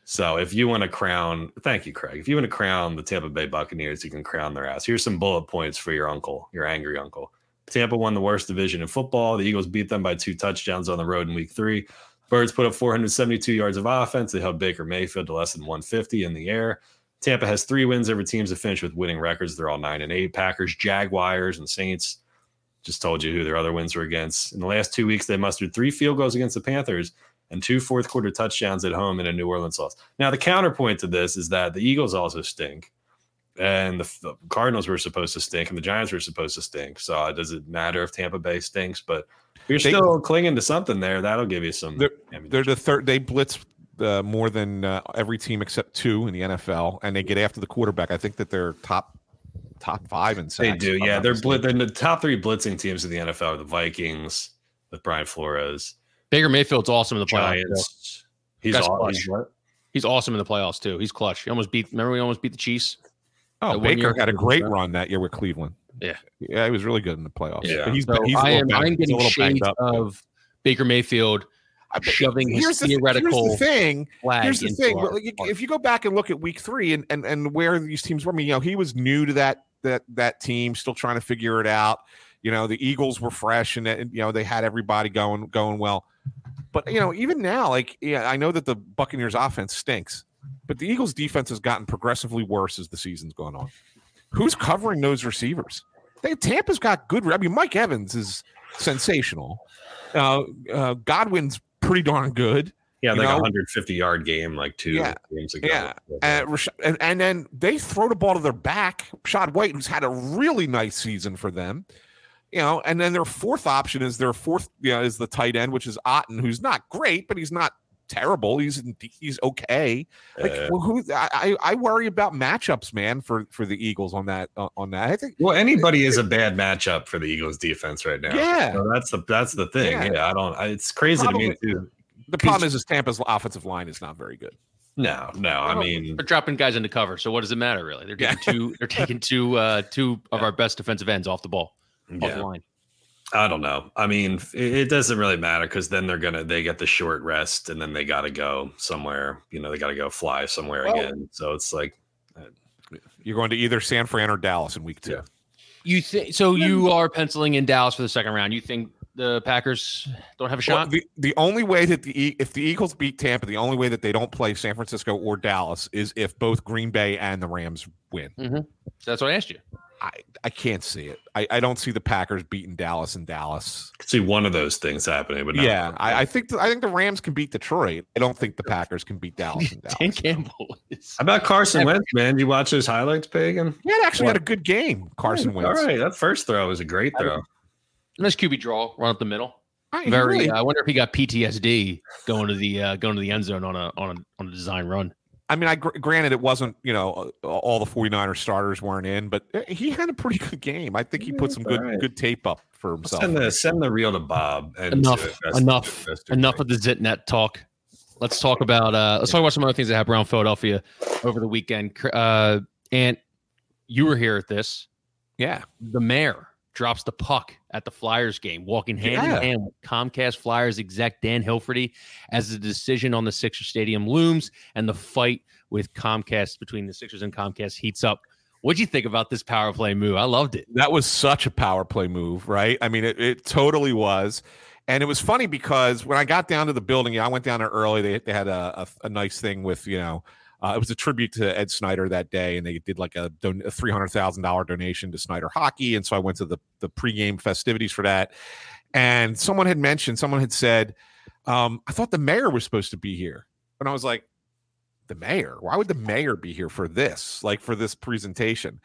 So if you want to crown, thank you, Craig. If you want to crown the Tampa Bay Buccaneers, you can crown their ass. Here's some bullet points for your uncle, your angry uncle. Tampa won the worst division in football. The Eagles beat them by two touchdowns on the road in week three. Birds put up four hundred seventy-two yards of offense. They held Baker Mayfield to less than one hundred fifty in the air. Tampa has three wins over teams that finish with winning records. They're all nine and eight. Packers, Jaguars, and Saints. Just told you who their other wins were against. In the last two weeks, they mustered three field goals against the Panthers and two fourth quarter touchdowns at home in a New Orleans loss. Now, the counterpoint to this is that the Eagles also stink. And the, the Cardinals were supposed to stink, and the Giants were supposed to stink. So uh, does it matter if Tampa Bay stinks? But you're they, still clinging to something there. That'll give you some. They're, they're the third. They blitz uh, more than uh, every team except two in the N F L, and they get after the quarterback. I think that they're top top five in sacks. They do, yeah. They're bl- they're the top three blitzing teams in the N F L are the Vikings with Brian Flores. Baker Mayfield's awesome in the playoffs. Giants. He's awesome. He's awesome in the playoffs too. He's clutch. He almost beat. Remember, we almost beat the Chiefs. Oh, Baker had a great run that year with Cleveland. Yeah. Yeah, he was really good in the playoffs. Yeah. He's, so he's I am I'm getting shades of Baker Mayfield shoving his here's theoretical the, here's the thing. flag Here's the thing. Our, if you go back and look at week three and, and, and where these teams were, I mean, you know, he was new to that that that team, still trying to figure it out. You know, the Eagles were fresh and, and you know, they had everybody going going well. But, you know, even now, like, yeah, I know that the Buccaneers offense stinks. But the Eagles' defense has gotten progressively worse as the season's gone on. Who's covering those receivers? They, Tampa's got good. I mean, Mike Evans is sensational. Uh, uh, Godwin's pretty darn good. Yeah, like a one hundred fifty-yard game, like two yeah, games ago. Yeah, uh, and, and then they throw the ball to their back. Rashad White, who's had a really nice season for them. You know, and then their fourth option is their fourth. You know, is the tight end, which is Otten, who's not great, but he's not terrible. He's he's okay. Like uh, well, who I I worry about matchups, man, for, for the Eagles on that uh, on that. I think well, anybody it, is a bad matchup for the Eagles defense right now. Yeah, so that's the that's the thing. Yeah, yeah I don't. I, it's crazy problem, to me too. The problem is, is Tampa's offensive line is not very good. No, no. I mean, they're dropping guys into cover. So what does it matter really? They're taking yeah. two. They're taking two uh, two of yeah. our best defensive ends off the ball, yeah. off the line. I don't know. I mean, it doesn't really matter because then they're going to, they get the short rest and then they got to go somewhere. You know, they got to go fly somewhere well, again. So it's like. Uh, you're going to either San Fran or Dallas in week two. Yeah. You think, so you are penciling in Dallas for the second round. You think the Packers don't have a shot? Well, the, the only way that the if the Eagles beat Tampa, the only way that they don't play San Francisco or Dallas is if both Green Bay and the Rams win. Mm-hmm. That's what I asked you. I, I can't see it. I, I don't see the Packers beating Dallas and Dallas. I could see one of those things happening, but not yeah, I, I think the, I think the Rams can beat Detroit. I don't think the Packers can beat Dallas and Dallas. Dan Campbell. Is- How about Carson Wentz, man? You watch those highlights, Pagan? Yeah, it actually what? had a good game, Carson yeah, Wentz. All right, that first throw was a great throw. Nice Q B draw, run up the middle. I Very. Really- I wonder if he got P T S D going to the uh, going to the end zone on a on a, on a design run. I mean, I granted it wasn't, you know, all the 49ers starters weren't in, but he had a pretty good game. I think he put some good right. good tape up for himself. Send the, send the reel to Bob. And enough, to enough, enough of the ZitNet talk. Let's talk about uh, let's talk about some other things that happened around Philadelphia over the weekend. Uh, and you were here at this. Yeah. The mayor drops the puck at the Flyers game, walking hand yeah. in hand with Comcast Flyers exec Dan Hilferty as the decision on the Sixers stadium looms and the fight with Comcast between the Sixers and Comcast heats up. What'd you think about this power play move? I loved it. That was such a power play move, right? I mean, it, it totally was. And it was funny because when I got down to the building, yeah, I went down there early. They, they had a, a, a nice thing with, you know, Uh, it was a tribute to Ed Snyder that day, and they did like a, don- a three hundred thousand dollars donation to Snyder Hockey, and so I went to the, the pregame festivities for that, and someone had mentioned, someone had said, um, I thought the mayor was supposed to be here, and I was like, the mayor? Why would the mayor be here for this, like for this presentation?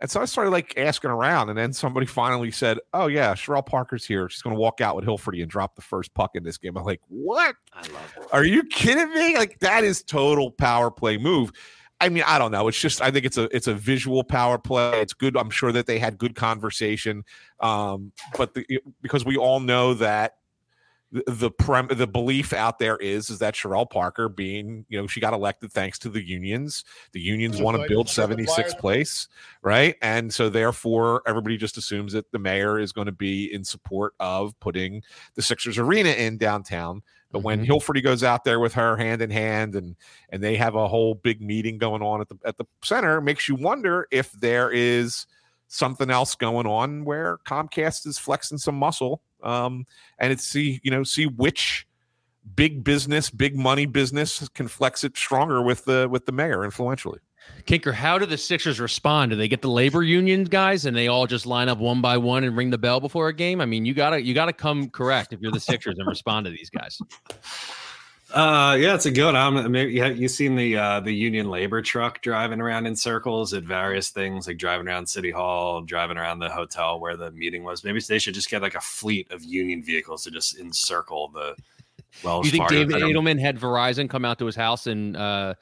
And so I started like asking around, and then somebody finally said, oh yeah, Sherelle Parker's here. She's going to walk out with Hilferty and drop the first puck in this game. I'm like, what? I love it. Are you kidding me? Like, that is total power play move. I mean, I don't know. It's just, I think it's a, it's a visual power play. It's good. I'm sure that they had good conversation. Um, but the, it, because we all know that the, the prem, the belief out there is, is that Sherelle Parker being, you know, she got elected thanks to the unions. The unions want to build seventy-sixth place, right? And so therefore, everybody just assumes that the mayor is going to be in support of putting the Sixers Arena in downtown. But mm-hmm. when Hilferty goes out there with her hand in hand, and and they have a whole big meeting going on at the at the center, it makes you wonder if there is something else going on where Comcast is flexing some muscle. Um, and it's see, you know, see which big business, big money business can flex it stronger with the, with the mayor influentially. Kinker, how do the Sixers respond? Do they get the labor union guys and they all just line up one by one and ring the bell before a game? I mean, you gotta, you gotta come correct if you're the Sixers and respond to these guys. Uh, yeah, it's a good one. I mean, you have, you've seen the, uh, the union labor truck driving around in circles at various things, like driving around City Hall, driving around the hotel where the meeting was. Maybe they should just get like a fleet of union vehicles to just encircle the Wells Fargo. You think David Edelman had Verizon come out to his house and uh,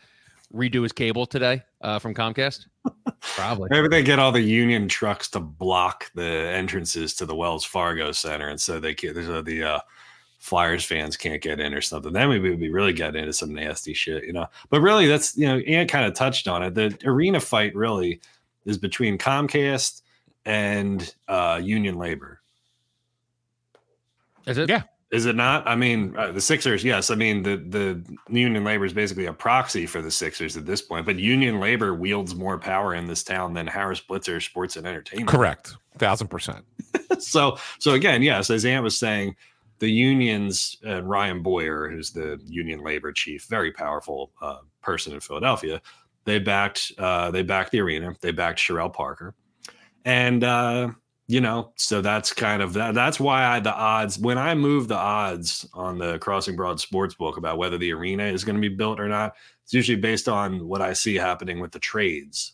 redo his cable today uh, from Comcast? Probably. Maybe they get all the union trucks to block the entrances to the Wells Fargo Center, and so they can, there's uh, the uh, Flyers fans can't get in or something. Then we would be really getting into some nasty shit, you know. But really, that's, you know, Ant kind of touched on it. The arena fight really is between Comcast and uh, union labor. Is it? Yeah. Is it not? I mean, uh, the Sixers, yes. I mean, the, the union labor is basically a proxy for the Sixers at this point. But union labor wields more power in this town than Harris Blitzer Sports and Entertainment. Correct. Thousand percent. so, so again, yes, as Ant was saying, the unions and uh, Ryan Boyer, who's the union labor chief, very powerful uh, person in Philadelphia, they backed uh, they backed the arena. They backed Sherelle Parker, and uh, you know, so that's kind of that, that's why I, the odds when I move the odds on the Crossing Broad Sportsbook about whether the arena is going to be built or not, it's usually based on what I see happening with the trades.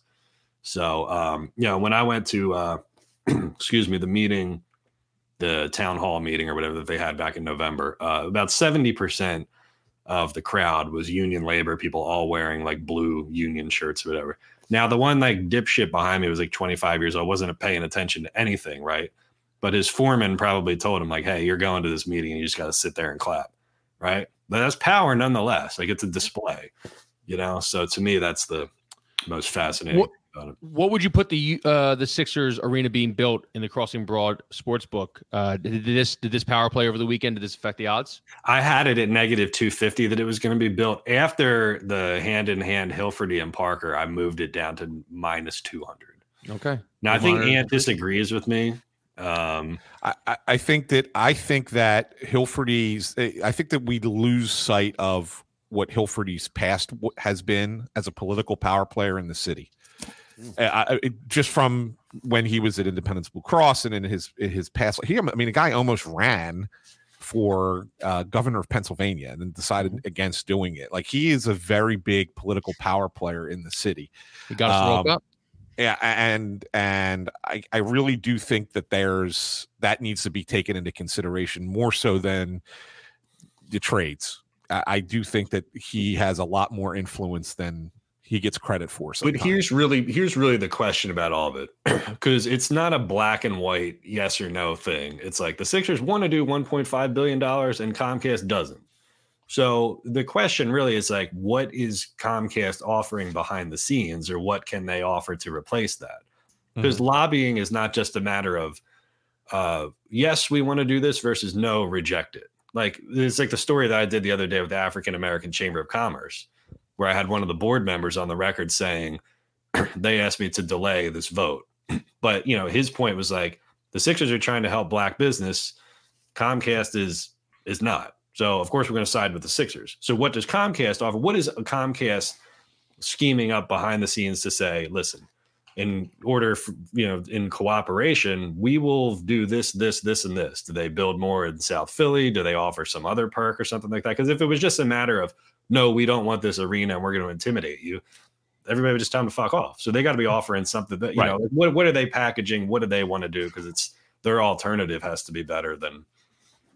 So um, you know, when I went to uh, excuse me, the meeting. the town hall meeting or whatever that they had back in November, uh, about seventy percent of the crowd was union labor, people all wearing like blue union shirts or whatever. Now, the one like dipshit behind me was like twenty-five years old, wasn't paying attention to anything, right? But his foreman probably told him like, hey, you're going to this meeting and you just got to sit there and clap, right? But that's power nonetheless. Like, it's a display, you know? So to me, that's the most fascinating. What- What would you put the uh, the Sixers arena being built in the Crossing Broad Sportsbook? Uh, did this did this power play over the weekend? Did this affect the odds? I had it at negative two fifty that it was going to be built after the hand in hand Hilferty and Parker. I moved it down to minus two hundred. Okay. Now I think Ant disagrees with me Um, I, I think that I think that Hilferty's I think that we lose sight of what Hilferty's past has been as a political power player in the city. I, I, just from when he was at Independence Blue Cross and in his in his past, he I mean, a guy almost ran for uh, governor of Pennsylvania and then decided against doing it. Like, he is a very big political power player in the city. He got us um, rolled up. Yeah, and and I, I really do think that there's that needs to be taken into consideration more so than the trades. I, I do think that he has a lot more influence than he gets credit for sometimes. But here's really here's really the question about all of it, because it's not a black and white yes or no thing. It's like the Sixers want to do one point five billion dollars and Comcast doesn't. So the question really is, like, what is Comcast offering behind the scenes, or what can they offer to replace that? Because mm-hmm. lobbying is not just a matter of, uh, yes, we want to do this versus no, reject it. Like, it's like the story that I did the other day with the African American Chamber of Commerce, where I had one of the board members on the record saying they asked me to delay this vote. But, you know, his point was like, the Sixers are trying to help black business. Comcast is is not. So, of course, we're going to side with the Sixers. So what does Comcast offer? What is Comcast scheming up behind the scenes to say, listen, in order, for, you know, in cooperation, we will do this, this, this, and this. Do they build more in South Philly? Do they offer some other perk or something like that? Because if it was just a matter of, no, we don't want this arena and we're going to intimidate you, everybody would just tell them to fuck off. So they got to be offering something that, you right. know, what, what are they packaging? What do they want to do? Because it's their alternative has to be better than.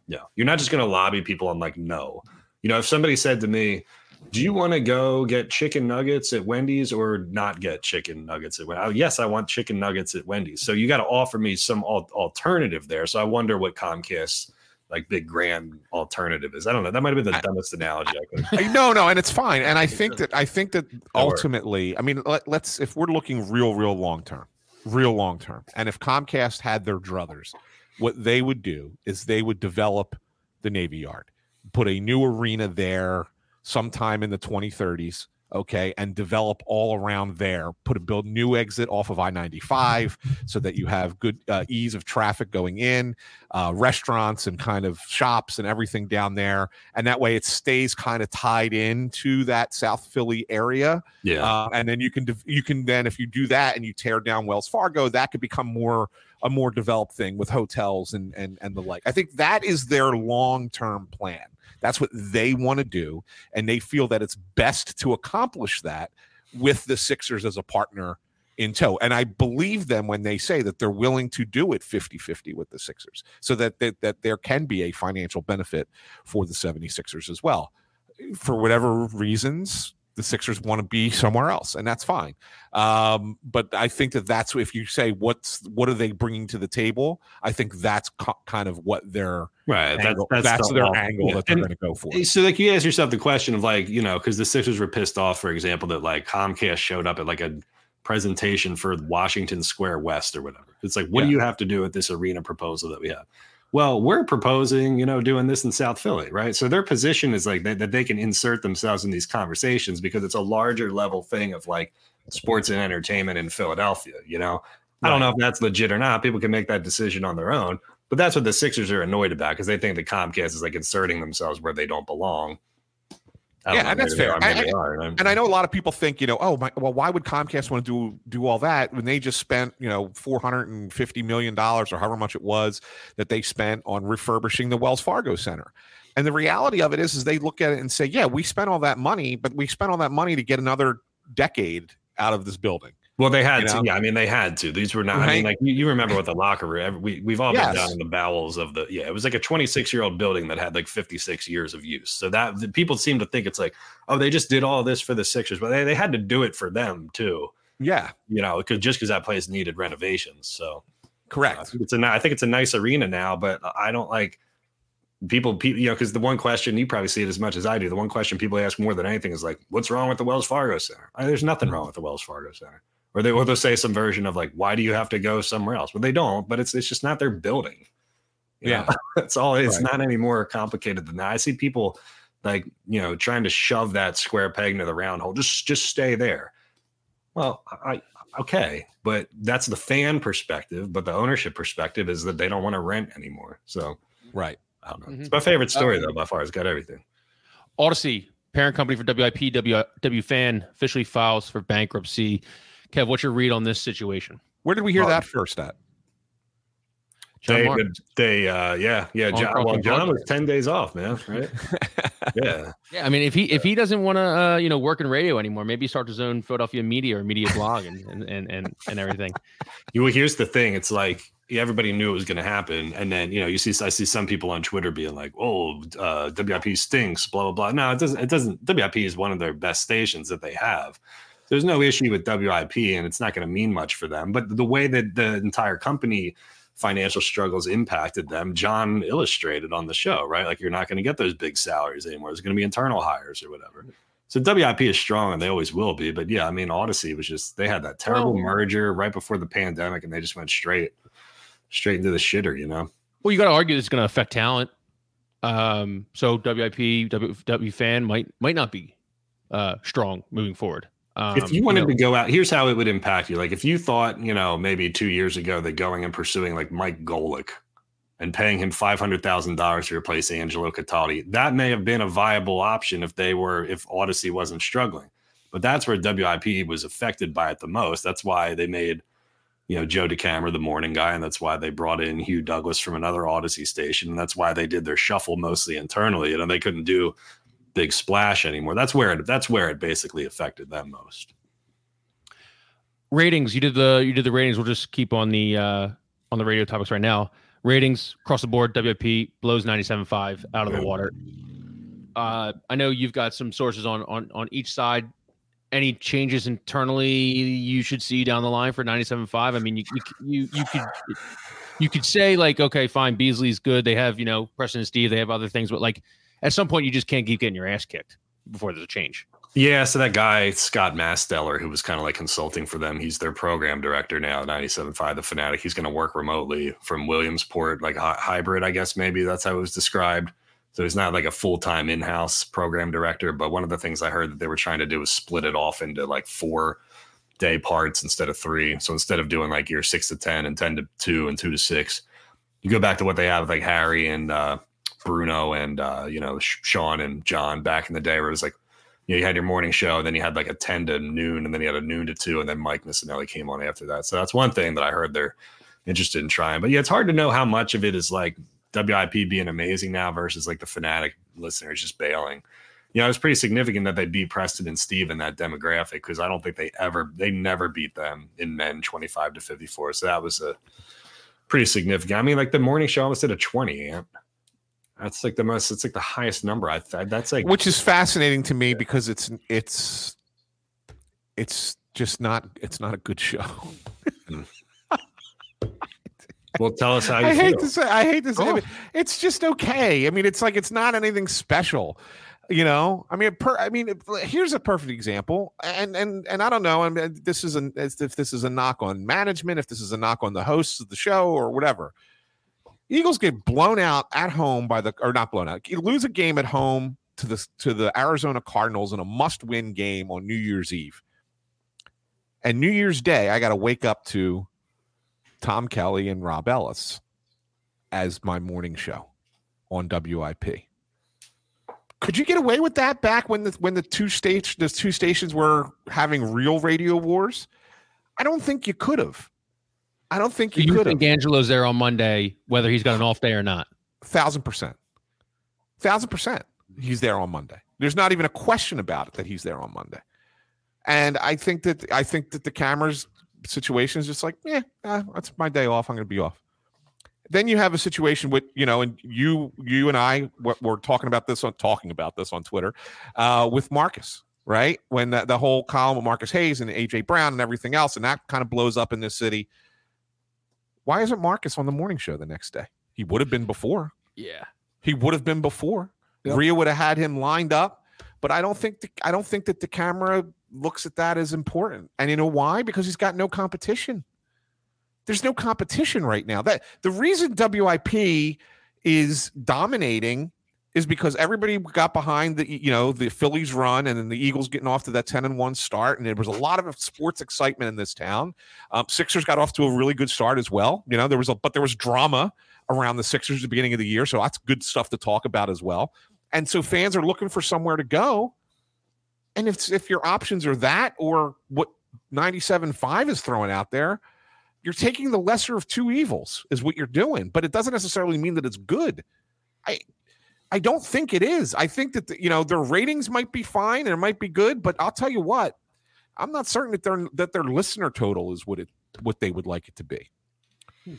Yeah, you're not just going to lobby people on like, no. You know, if somebody said to me, do you want to go get chicken nuggets at Wendy's or not get chicken nuggets at Wendy's? Yes, I want chicken nuggets at Wendy's. So you got to offer me some al- alternative there. So I wonder what Comcast's like big grand alternative is. I don't know. That might have been the I, dumbest analogy. I, I, I No, no. And it's fine. And I think that I think that ultimately, I mean, let, let's if we're looking real, real long term, real long term. And if Comcast had their druthers, what they would do is they would develop the Navy Yard, put a new arena there sometime in the twenty thirties, okay, and develop all around there, put a build new exit off of I ninety-five so that you have good uh, ease of traffic going in, uh, restaurants and kind of shops and everything down there. And that way it stays kind of tied into that South Philly area. Yeah. Uh, and then you can, you can then, if you do that and you tear down Wells Fargo, that could become more a more developed thing with hotels and, and, and the like. I think that is their long-term plan. That's what they want to do. And they feel that it's best to accomplish that with the Sixers as a partner in tow. And I believe them when they say that they're willing to do it fifty-fifty with the Sixers so that, that, that there can be a financial benefit for the 76ers as well. For whatever reasons, the Sixers want to be somewhere else, and that's fine. Um, but I think that that's if you say what's what are they bringing to the table, I think that's co- kind of what their right angle, that's, that's, that's their all. angle yeah. that they're going to go for. So, like, you ask yourself the question of, like, you know, because the Sixers were pissed off, for example, that like Comcast showed up at like a presentation for Washington Square West or whatever. It's like, what yeah. do you have to do with this arena proposal that we have? Well, we're proposing, you know, doing this in South Philly, right? So their position is like they, that they can insert themselves in these conversations because it's a larger level thing of like sports and entertainment in Philadelphia, you know? Right. I don't know if that's legit or not. People can make that decision on their own, but that's what the Sixers are annoyed about because they think the Comcast is like inserting themselves where they don't belong. Yeah, know, and that's fair. I, I, are, and, and I know a lot of people think, you know, oh, my, well, why would Comcast want to do do all that when they just spent, you know, four hundred fifty million dollars or however much it was that they spent on refurbishing the Wells Fargo Center? And the reality of it is, is they look at it and say, yeah, we spent all that money, but we spent all that money to get another decade out of this building. Well, they had you know? to. Yeah, I mean, they had to. These were not. Right. I mean, like you, you remember what the locker room. We we've all yes. been down in the bowels of the. Yeah, it was like a twenty-six year old building that had like fifty-six years of use. So that the people seem to think it's like, oh, they just did all this for the Sixers, but they, they had to do it for them too. Yeah, you know, because just because that place needed renovations. So correct. Uh, it's a. I think it's a nice arena now, but I don't like people. People, you know, because the one question you probably see it as much as I do. The one question people ask more than anything is like, what's wrong with the Wells Fargo Center? I, there's nothing wrong with the Wells Fargo Center. Or they will they'll say some version of like, why do you have to go somewhere else? Well, they don't, but it's it's just not their building. You yeah. That's all. It's right. not any more complicated than that. I see people like, you know, trying to shove that square peg into the round hole. Just just stay there. Well, I okay, but that's the fan perspective. But the ownership perspective is that they don't want to rent anymore. So, right. I don't know. Mm-hmm. It's my favorite story, uh, though, by far. It's got everything. Odyssey, parent company for W I P, W W Fan, officially files for bankruptcy. Kev, what's your read on this situation? Where did we hear oh. that first at? John they, they, uh, yeah, yeah. John, well, John was ten days off, man. Right? yeah, yeah. I mean, if he if he doesn't want to, uh, you know, work in radio anymore, maybe start his own Philadelphia media or media blog and and and and everything. You well, here's the thing. It's like everybody knew it was going to happen, and then you know, you see, I see some people on Twitter being like, "Oh, uh, W I P stinks," blah blah blah. No, it doesn't. It doesn't. W I P is one of their best stations that they have. There's no issue with W I P, and it's not going to mean much for them. But the way that the entire company financial struggles impacted them, John illustrated on the show, right? Like, you're not going to get those big salaries anymore. There's going to be internal hires or whatever. So W I P is strong, and they always will be. But yeah, I mean, Odyssey was just, they had that terrible oh. merger right before the pandemic, and they just went straight, straight into the shitter, you know? Well, you got to argue it's going to affect talent. Um, so W I P, W W Fan might, might not be uh, strong moving forward. Um, if you wanted you know, to go out, here's how it would impact you. Like, if you thought, you know, maybe two years ago that going and pursuing like Mike Golick and paying him five hundred thousand dollars to replace Angelo Cataldi, that may have been a viable option if they were, if Odyssey wasn't struggling. But that's where W I P was affected by it the most. That's why they made, you know, Joe DeCamera the morning guy, and that's why they brought in Hugh Douglas from another Odyssey station, and that's why they did their shuffle mostly internally. You know, they couldn't do big splash anymore. That's where it, that's where it basically affected them most. Ratings. You did the you did the ratings. We'll just keep on the uh, on the radio topics right now. Ratings across the board. W I P blows ninety-seven point five out of the water. Uh, I know you've got some sources on on on each side. Any changes internally you should see down the line for ninety-seven point five? I mean, you you you, you could. You could say, like, okay, fine, Beasley's good. They have, you know, Preston and Steve. They have other things, but like, at some point, you just can't keep getting your ass kicked before there's a change. Yeah, so that guy, Scott Masteller, who was kind of like consulting for them, he's their program director now, ninety-seven point five The Fanatic. He's going to work remotely from Williamsport, like hybrid, I guess, maybe that's how it was described. So he's not like a full-time in-house program director, but one of the things I heard that they were trying to do was split it off into like four day parts instead of three. So instead of doing like your six to ten and ten to two and two to six, you go back to what they have, like Harry and uh, Bruno and, uh, you know, Sean and John back in the day, where it was like, you know, you had your morning show, and then you had like a ten to noon, and then you had a noon to two, and then Mike Missinelli came on after that. So that's one thing that I heard they're interested in trying. But yeah, it's hard to know how much of it is like W I P being amazing now versus like the Fanatic listeners just bailing. You know, it was pretty significant that they beat Preston and Steve in that demographic, because I don't think they ever, they never beat them in men twenty-five to fifty-four. So that was a pretty significant. I mean, like the morning show almost did a twenty, amp. That's like the most, it's like the highest number. I th- that's like, which is fascinating to me, because it's, it's, it's just not, it's not a good show. Well, tell us how you I feel. Hate to say, I hate to say oh. it. It's just okay. I mean, it's like, it's not anything special, you know? I mean, per, I mean, here's a perfect example. And, and, and I don't know. I mean, this is an, if this is a knock on management, if this is a knock on the hosts of the show or whatever. Eagles get blown out at home by the, or not blown out. You lose a game at home to the to the Arizona Cardinals in a must-win game on New Year's Eve. And New Year's Day, I got to wake up to Tom Kelly and Rob Ellis as my morning show on W I P. Could you get away with that back when the when the two stage the two stations were having real radio wars? I don't think you could have. I don't think you, so you could think have. Angelo's there on Monday, whether he's got an off day or not. Thousand percent, thousand percent. He's there on Monday. There's not even a question about it that he's there on Monday. And I think that I think that the cameras situation is just like, yeah, uh, that's my day off. I'm going to be off. Then you have a situation with, you know, and you you and I were, were talking about this on talking about this on Twitter uh, with Marcus. Right, when the, the whole column with Marcus Hayes and A J Brown and everything else, and that kind of blows up in this city. Why isn't Marcus on the morning show the next day? He would have been before. Yeah. He would have been before. Yep. Rhea would have had him lined up, but I don't think the, I don't think that the camera looks at that as important. And you know why? Because he's got no competition. There's no competition right now. That the reason W I P is dominating is because everybody got behind the, you know, the Phillies run, and then the Eagles getting off to that ten and one start. And there was a lot of sports excitement in this town. Um, Sixers got off to a really good start as well. You know, there was a, but there was drama around the Sixers at the beginning of the year. So that's good stuff to talk about as well. And so fans are looking for somewhere to go. And if, if your options are that, or what ninety-seven point five is throwing out there, you're taking the lesser of two evils is what you're doing, but it doesn't necessarily mean that it's good. I, I don't think it is. I think that, the, you know, their ratings might be fine and it might be good, but I'll tell you what, I'm not certain that their that their listener total is what it what they would like it to be. Hmm.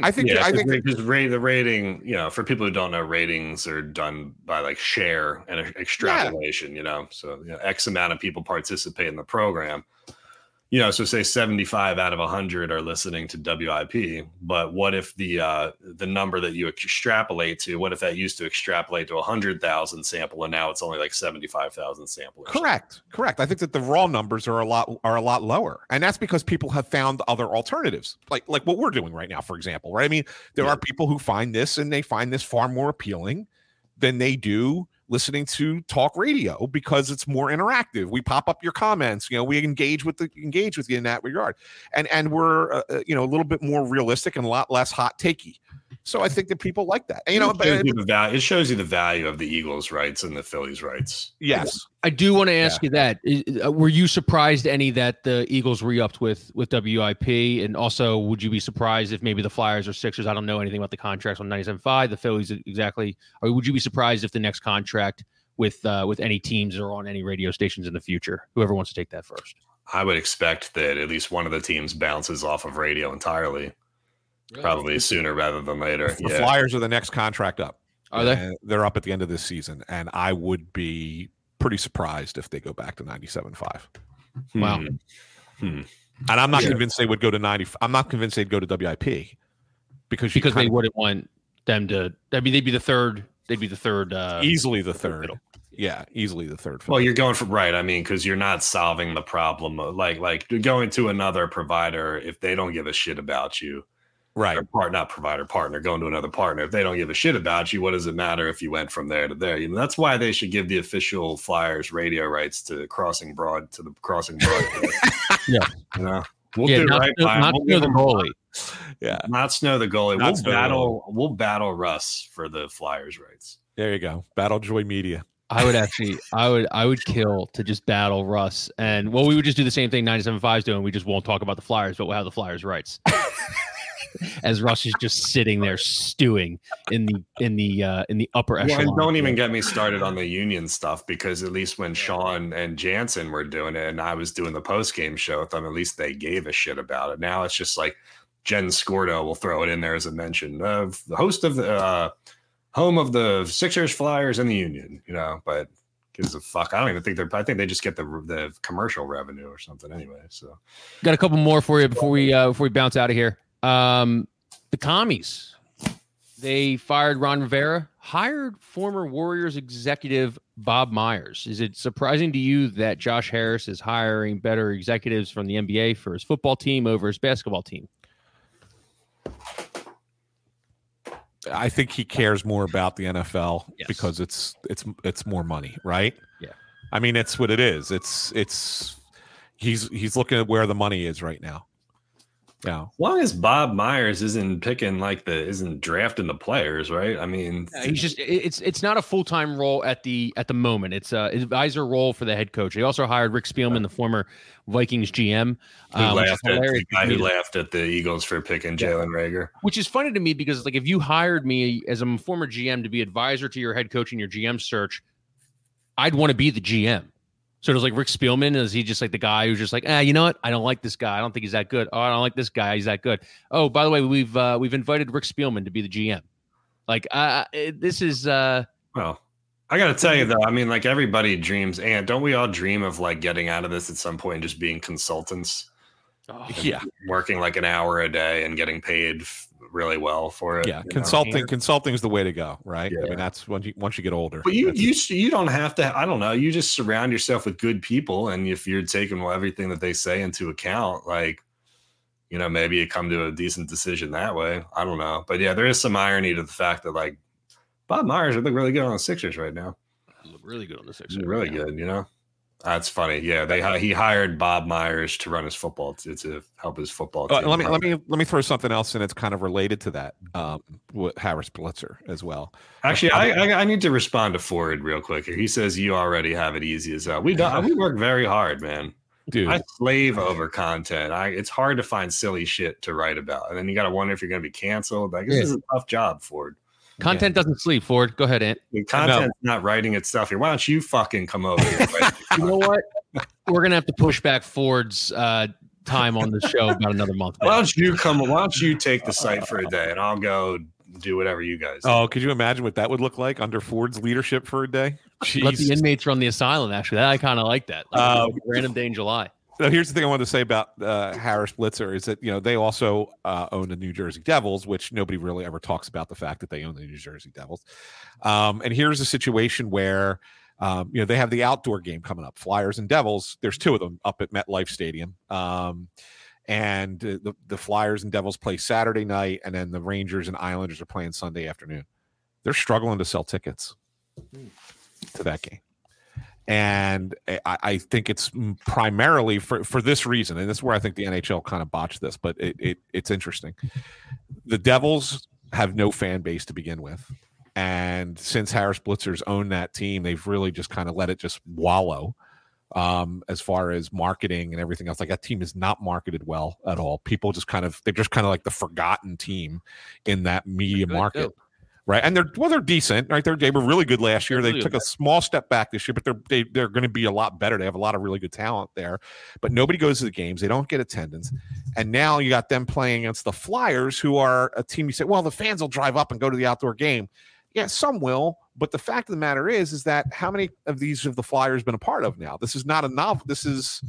I think yeah, I think just rate the rating. You know, for people who don't know, ratings are done by like share and extrapolation. Yeah. You know, so you know, X amount of people participate in the program. You know, so say seventy-five out of one hundred are listening to W I P, but what if the uh, the number that you extrapolate to, what if that used to extrapolate to one hundred thousand sample, and now it's only like seventy-five thousand samples? Correct, correct. I think that the raw numbers are a lot are a lot lower, and that's because people have found other alternatives, like like what we're doing right now, for example, right? I mean, there yeah. are people who find this, and they find this far more appealing than they do listening to talk radio, because it's more interactive. We pop up your comments, you know, we engage with the engage with you in that regard, and and we're uh, you know, a little bit more realistic and a lot less hot takey. So I think that people like that. And, you know, it shows, but, you, the value, it shows you the value of the Eagles' rights and the Phillies' rights. Yes, I do want to ask yeah. you that: were you surprised any that the Eagles re-upped with with W I P, and also would you be surprised if maybe the Flyers or Sixers? I don't know anything about the contracts on ninety-seven point five, the Phillies exactly. Or would you be surprised if the next contract with uh, with any teams or on any radio stations in the future, whoever wants to take that first? I would expect that at least one of the teams bounces off of radio entirely. Probably sooner rather than later. The yeah. Flyers are the next contract up. Are they? And they're up at the end of this season, and I would be pretty surprised if they go back to ninety-seven point five. Wow. Hmm. Hmm. And I'm not yeah. convinced they would go to ninety. I'm not convinced they'd go to W I P because because they of, wouldn't want them to. I mean, they'd be the third. They'd be the third. Uh, easily the third. Middle. Yeah, easily the third. Well, you're going for right. I mean, because you're not solving the problem. Like like going to another provider if they don't give a shit about you. Right. Or part, not provider, partner, going to another partner. If they don't give a shit about you, what does it matter if you went from there to there? You know, that's why they should give the official Flyers radio rights to Crossing Broad, to the Crossing Broad. yeah. You know? We'll yeah, do not, right by Not, we'll snow the goalie. Yeah. Not snow the goalie. Not we'll battle goalie. We'll battle Russ for the Flyers rights. There you go. Battle Joy Media. I would actually, I would, I would kill to just battle Russ. And well, we would just do the same thing ninety-seven point five's doing. We just won't talk about the Flyers, but we'll have the Flyers rights. As Russ is just sitting there stewing in the in the uh, in the upper echelon. Well, don't even get me started on the union stuff, because at least when Sean and Jansen were doing it, and I was doing the post game show with them, at least they gave a shit about it. Now it's just like Jen Scordo will throw it in there as a mention of the host of the uh, home of the Sixers, Flyers, and the Union. You know, but gives a fuck. I don't even think they're. I think they just get the the commercial revenue or something anyway. So got a couple more for you before we uh, before we bounce out of here. Um, the commies, they fired Ron Rivera, hired former Warriors executive Bob Myers. Is it surprising to you that Josh Harris is hiring better executives from the N B A for his football team over his basketball team? I think he cares more about the N F L yes. because it's, it's, it's more money, right? Yeah. I mean, it's what it is. It's, it's, he's, he's looking at where the money is right now. Yeah. As long as Bob Myers isn't picking like the isn't drafting the players, right? I mean, yeah, he's just it's it's not a full time role at the at the moment. It's a advisor role for the head coach. They also hired Rick Spielman, the former Vikings G M, who um, laughed at the guy who laughed at the Eagles for picking yeah. Jalen Reagor, which is funny to me because like if you hired me as a former G M to be advisor to your head coach in your G M search, I'd want to be the G M. So it was like Rick Spielman, is he just like the guy who's just like, ah, you know what? I don't like this guy. I don't think he's that good. Oh, I don't like this guy. He's that good. Oh, by the way, we've uh, we've invited Rick Spielman to be the G M. Like, uh, this is. Uh, well, I got to tell you, though, I mean, like everybody dreams, and don't we all dream of like getting out of this at some point and just being consultants? Oh, yeah. Working like an hour a day and getting paid f- really well for it. Yeah. Consulting, know? Consulting is the way to go. Right. Yeah. I mean, that's when you, once you get older, but you, you, you don't have to, I don't know. You just surround yourself with good people. And if you're taking well, everything that they say into account, like, you know, maybe you come to a decent decision that way. I don't know. But yeah, there is some irony to the fact that like Bob Myers would look really good on the Sixers right now. Look really good on the Sixers. Really right good, now. You know. That's funny. Yeah, they he hired Bob Myers to run his football to, to help his football team. Uh, let me let me let me throw something else in that's kind of related to that. Um, with Harris Blitzer as well. Actually, I, I I need to respond to Ford real quick here. He says you already have it easy as hell. We do, we work very hard, man. Dude, I slave over content. I it's hard to find silly shit to write about, and then you got to wonder if you're going to be canceled. Like this yeah. is a tough job, Ford. Content yeah. doesn't sleep, Ford. Go ahead, Ant. The content's no. not writing its stuff here. Why don't you fucking come over here? You know what? We're going to have to push back Ford's uh, time on the show about another month. Why don't you come? Why don't you take the site for a day, and I'll go do whatever you guys do. Oh, could you imagine what that would look like under Ford's leadership for a day? Jeez. Let the inmates run the asylum, actually. That, I kind of like that. Like, uh, random day in July. So here's the thing I wanted to say about uh, Harris Blitzer is that, you know, they also uh, own the New Jersey Devils, which nobody really ever talks about the fact that they own the New Jersey Devils. Um, and here's a situation where, um, you know, they have the outdoor game coming up, Flyers and Devils. There's two of them up at MetLife Stadium. Um, and the, the Flyers and Devils play Saturday night, and then the Rangers and Islanders are playing Sunday afternoon. They're struggling to sell tickets to that game. And I, I think it's primarily for, for this reason, and this is where I think the N H L kind of botched this, but it, it it's interesting. The Devils have no fan base to begin with, and since Harris Blitzer's owned that team, they've really just kind of let it just wallow um, as far as marketing and everything else. Like that team is not marketed well at all. People just kind of they're just kind of like the forgotten team in that media market. Dope. Right, and they're well, they're decent, right? They're, they were really good last year. They took a small step back this year, but they're they, they're going to be a lot better. They have a lot of really good talent there, but nobody goes to the games. They don't get attendance, and now you got them playing against the Flyers, who are a team. You say, well, the fans will drive up and go to the outdoor game. Yeah, some will, but the fact of the matter is, is that how many of these have the Flyers been a part of now? This is not a novel. This is,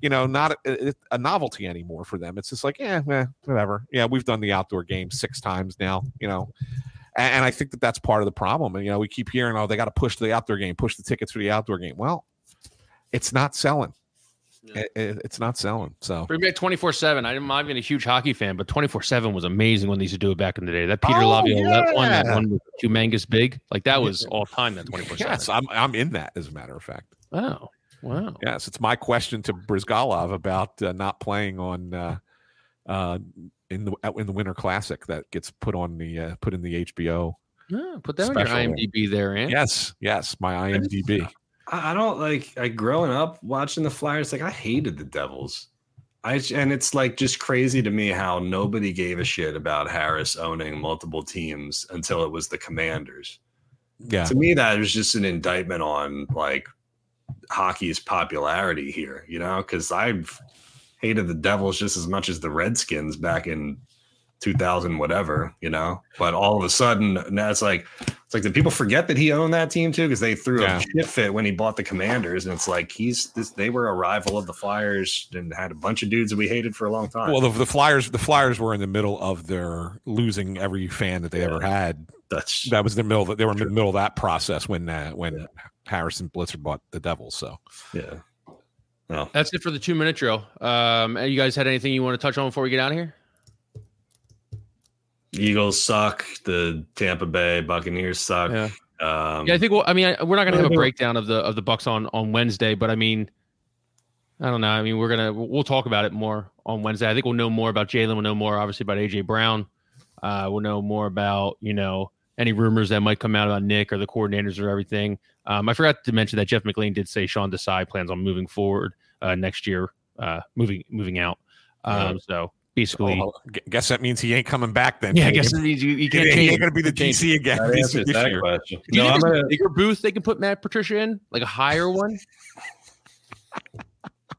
you know, not a, a novelty anymore for them. It's just like, eh, eh, whatever. Yeah, we've done the outdoor game six times now. You know. And I think that that's part of the problem. And, you know, we keep hearing, oh, they got to push the outdoor game, push the tickets for the outdoor game. Well, it's not selling. Yeah. It, it, it's not selling. So we made twenty-four seven. I'm not even a huge hockey fan, but twenty-four seven was amazing when they used to do it back in the day. That Peter oh, Laviolette yeah. one, that one with Humongous Big, like that was all time, that twenty-four seven. Yes, I'm, I'm in that, as a matter of fact. Oh, wow. Yes, it's my question to Brizgalov about uh, not playing on uh, – uh, in the in the Winter Classic that gets put on the uh, put in the H B O. Yeah, put that special on your I M D B there, Ant. Yes, yes, my I M D B. I don't like. I growing up watching the Flyers, like I hated the Devils. I and it's like just crazy to me how nobody gave a shit about Harris owning multiple teams until it was the Commanders. Yeah, to me that was just an indictment on like hockey's popularity here, you know, because I've. hated the Devils just as much as the Redskins back in two thousand, whatever, you know. But all of a sudden, now it's like, it's like the people forget that he owned that team too, because they threw yeah. a shit fit when he bought the Commanders, and it's like he's this, they were a rival of the Flyers and had a bunch of dudes that we hated for a long time. Well, the, the Flyers, the Flyers were in the middle of their losing every fan that they yeah. ever had. That's that was the middle that they were in the middle of that process when uh, when yeah. Harrison Blitzer bought the Devils. So yeah. No. That's it for the two-minute drill. Um, you guys had anything you want to touch on before we get out of here? Eagles suck. The Tampa Bay Buccaneers suck. Yeah, um, yeah I think. Well, I mean, I, we're not going to have a breakdown of the of the Bucs on, on Wednesday, but I mean, I don't know. I mean, we're gonna we'll talk about it more on Wednesday. I think we'll know more about Jalen. We'll know more, obviously, about A J Brown. Uh, we'll know more about you know any rumors that might come out about Nick or the coordinators or everything. Um, I forgot to mention that Jeff McLean did say Sean Desai plans on moving forward uh, next year, uh, moving moving out. Um, so basically, oh, guess that means he ain't coming back then. Yeah, I guess it means you, you can't. He change. Ain't going to be the G C again. This year. No, Do you I'm gonna... a bigger booth they can put Matt Patricia in, like a higher one.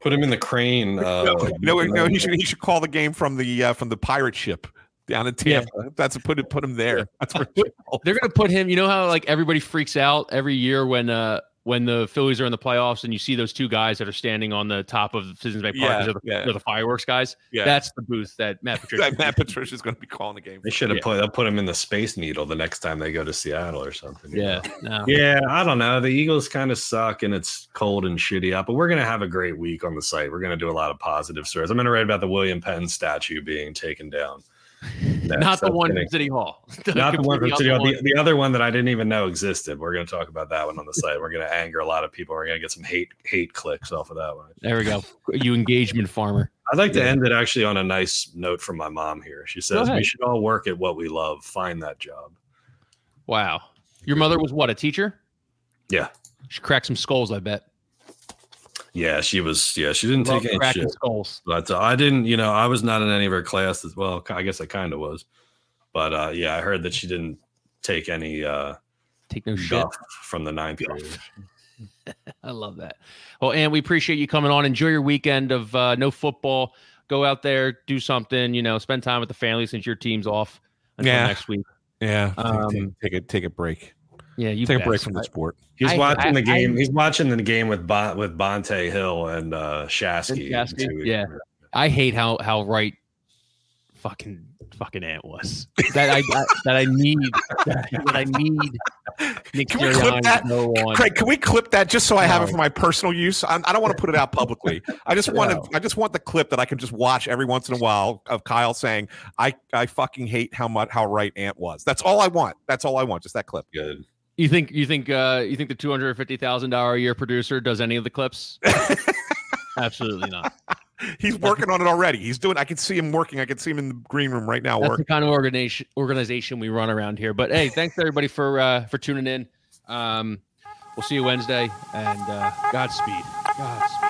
Put him in the crane. Uh, no, no, no, he should he should call the game from the uh, from the pirate ship. Down in Tampa, yeah. that's a put put him there. That's where they're gonna put him. You know how like everybody freaks out every year when uh when the Phillies are in the playoffs and you see those two guys that are standing on the top of Citizens Bank Park, yeah, they're, the, yeah. they're the fireworks guys. Yeah, that's the booth that Matt Patricia. that Matt Patricia is gonna be calling the game. They should have yeah. put. They'll put him in the Space Needle the next time they go to Seattle or something. Yeah, no. yeah. I don't know. The Eagles kind of suck and it's cold and shitty out, but we're gonna have a great week on the site. We're gonna do a lot of positive stories. I'm gonna write about the William Penn statue being taken down. That's not the one from City Hall. The not the one from City Hall. The, the other one that I didn't even know existed. We're going to talk about that one on the site. We're going to anger a lot of people. We're going to get some hate hate clicks off of that one. There we go. You engagement farmer. I'd like yeah. to end it actually on a nice note from my mom here. She says, we should all work at what we love. Find that job. Wow. Your mother was what, a teacher? Yeah. She cracked some skulls, I bet. Yeah, she was. Yeah, she didn't Love take any shit. Skulls. But uh, I didn't, you know, I was not in any of her classes. Well, I guess I kind of was. But uh, yeah, I heard that she didn't take any uh, take no shit from the ninth grade. I love that. Well, and we appreciate you coming on. Enjoy your weekend of uh, no football. Go out there, do something, you know, spend time with the family since your team's off until yeah. next week. Yeah, um, take, take, take a take a break. Yeah, you take best. a break from the sport. He's I, watching I, the game. I, He's watching the game with bon, with Bonte Hill and uh, Shasky. And yeah, I hate how how right fucking fucking Ant was. That I that I need that I need. Nick can we clip that? No one. Craig, can we clip that just so I have no. it for my personal use? I, I don't want to put it out publicly. I just want no. to. I just want the clip that I can just watch every once in a while of Kyle saying, "I I fucking hate how much how right Ant was." That's all I want. That's all I want. Just that clip. Good. You think you think uh, you think the two hundred fifty thousand dollar a year producer does any of the clips? Absolutely not. He's working on it already. He's doing. I can see him working. I can see him in the green room right now. That's working. The kind of organization organization we run around here. But hey, thanks everybody for uh, for tuning in. Um, we'll see you Wednesday, and uh, Godspeed. Godspeed.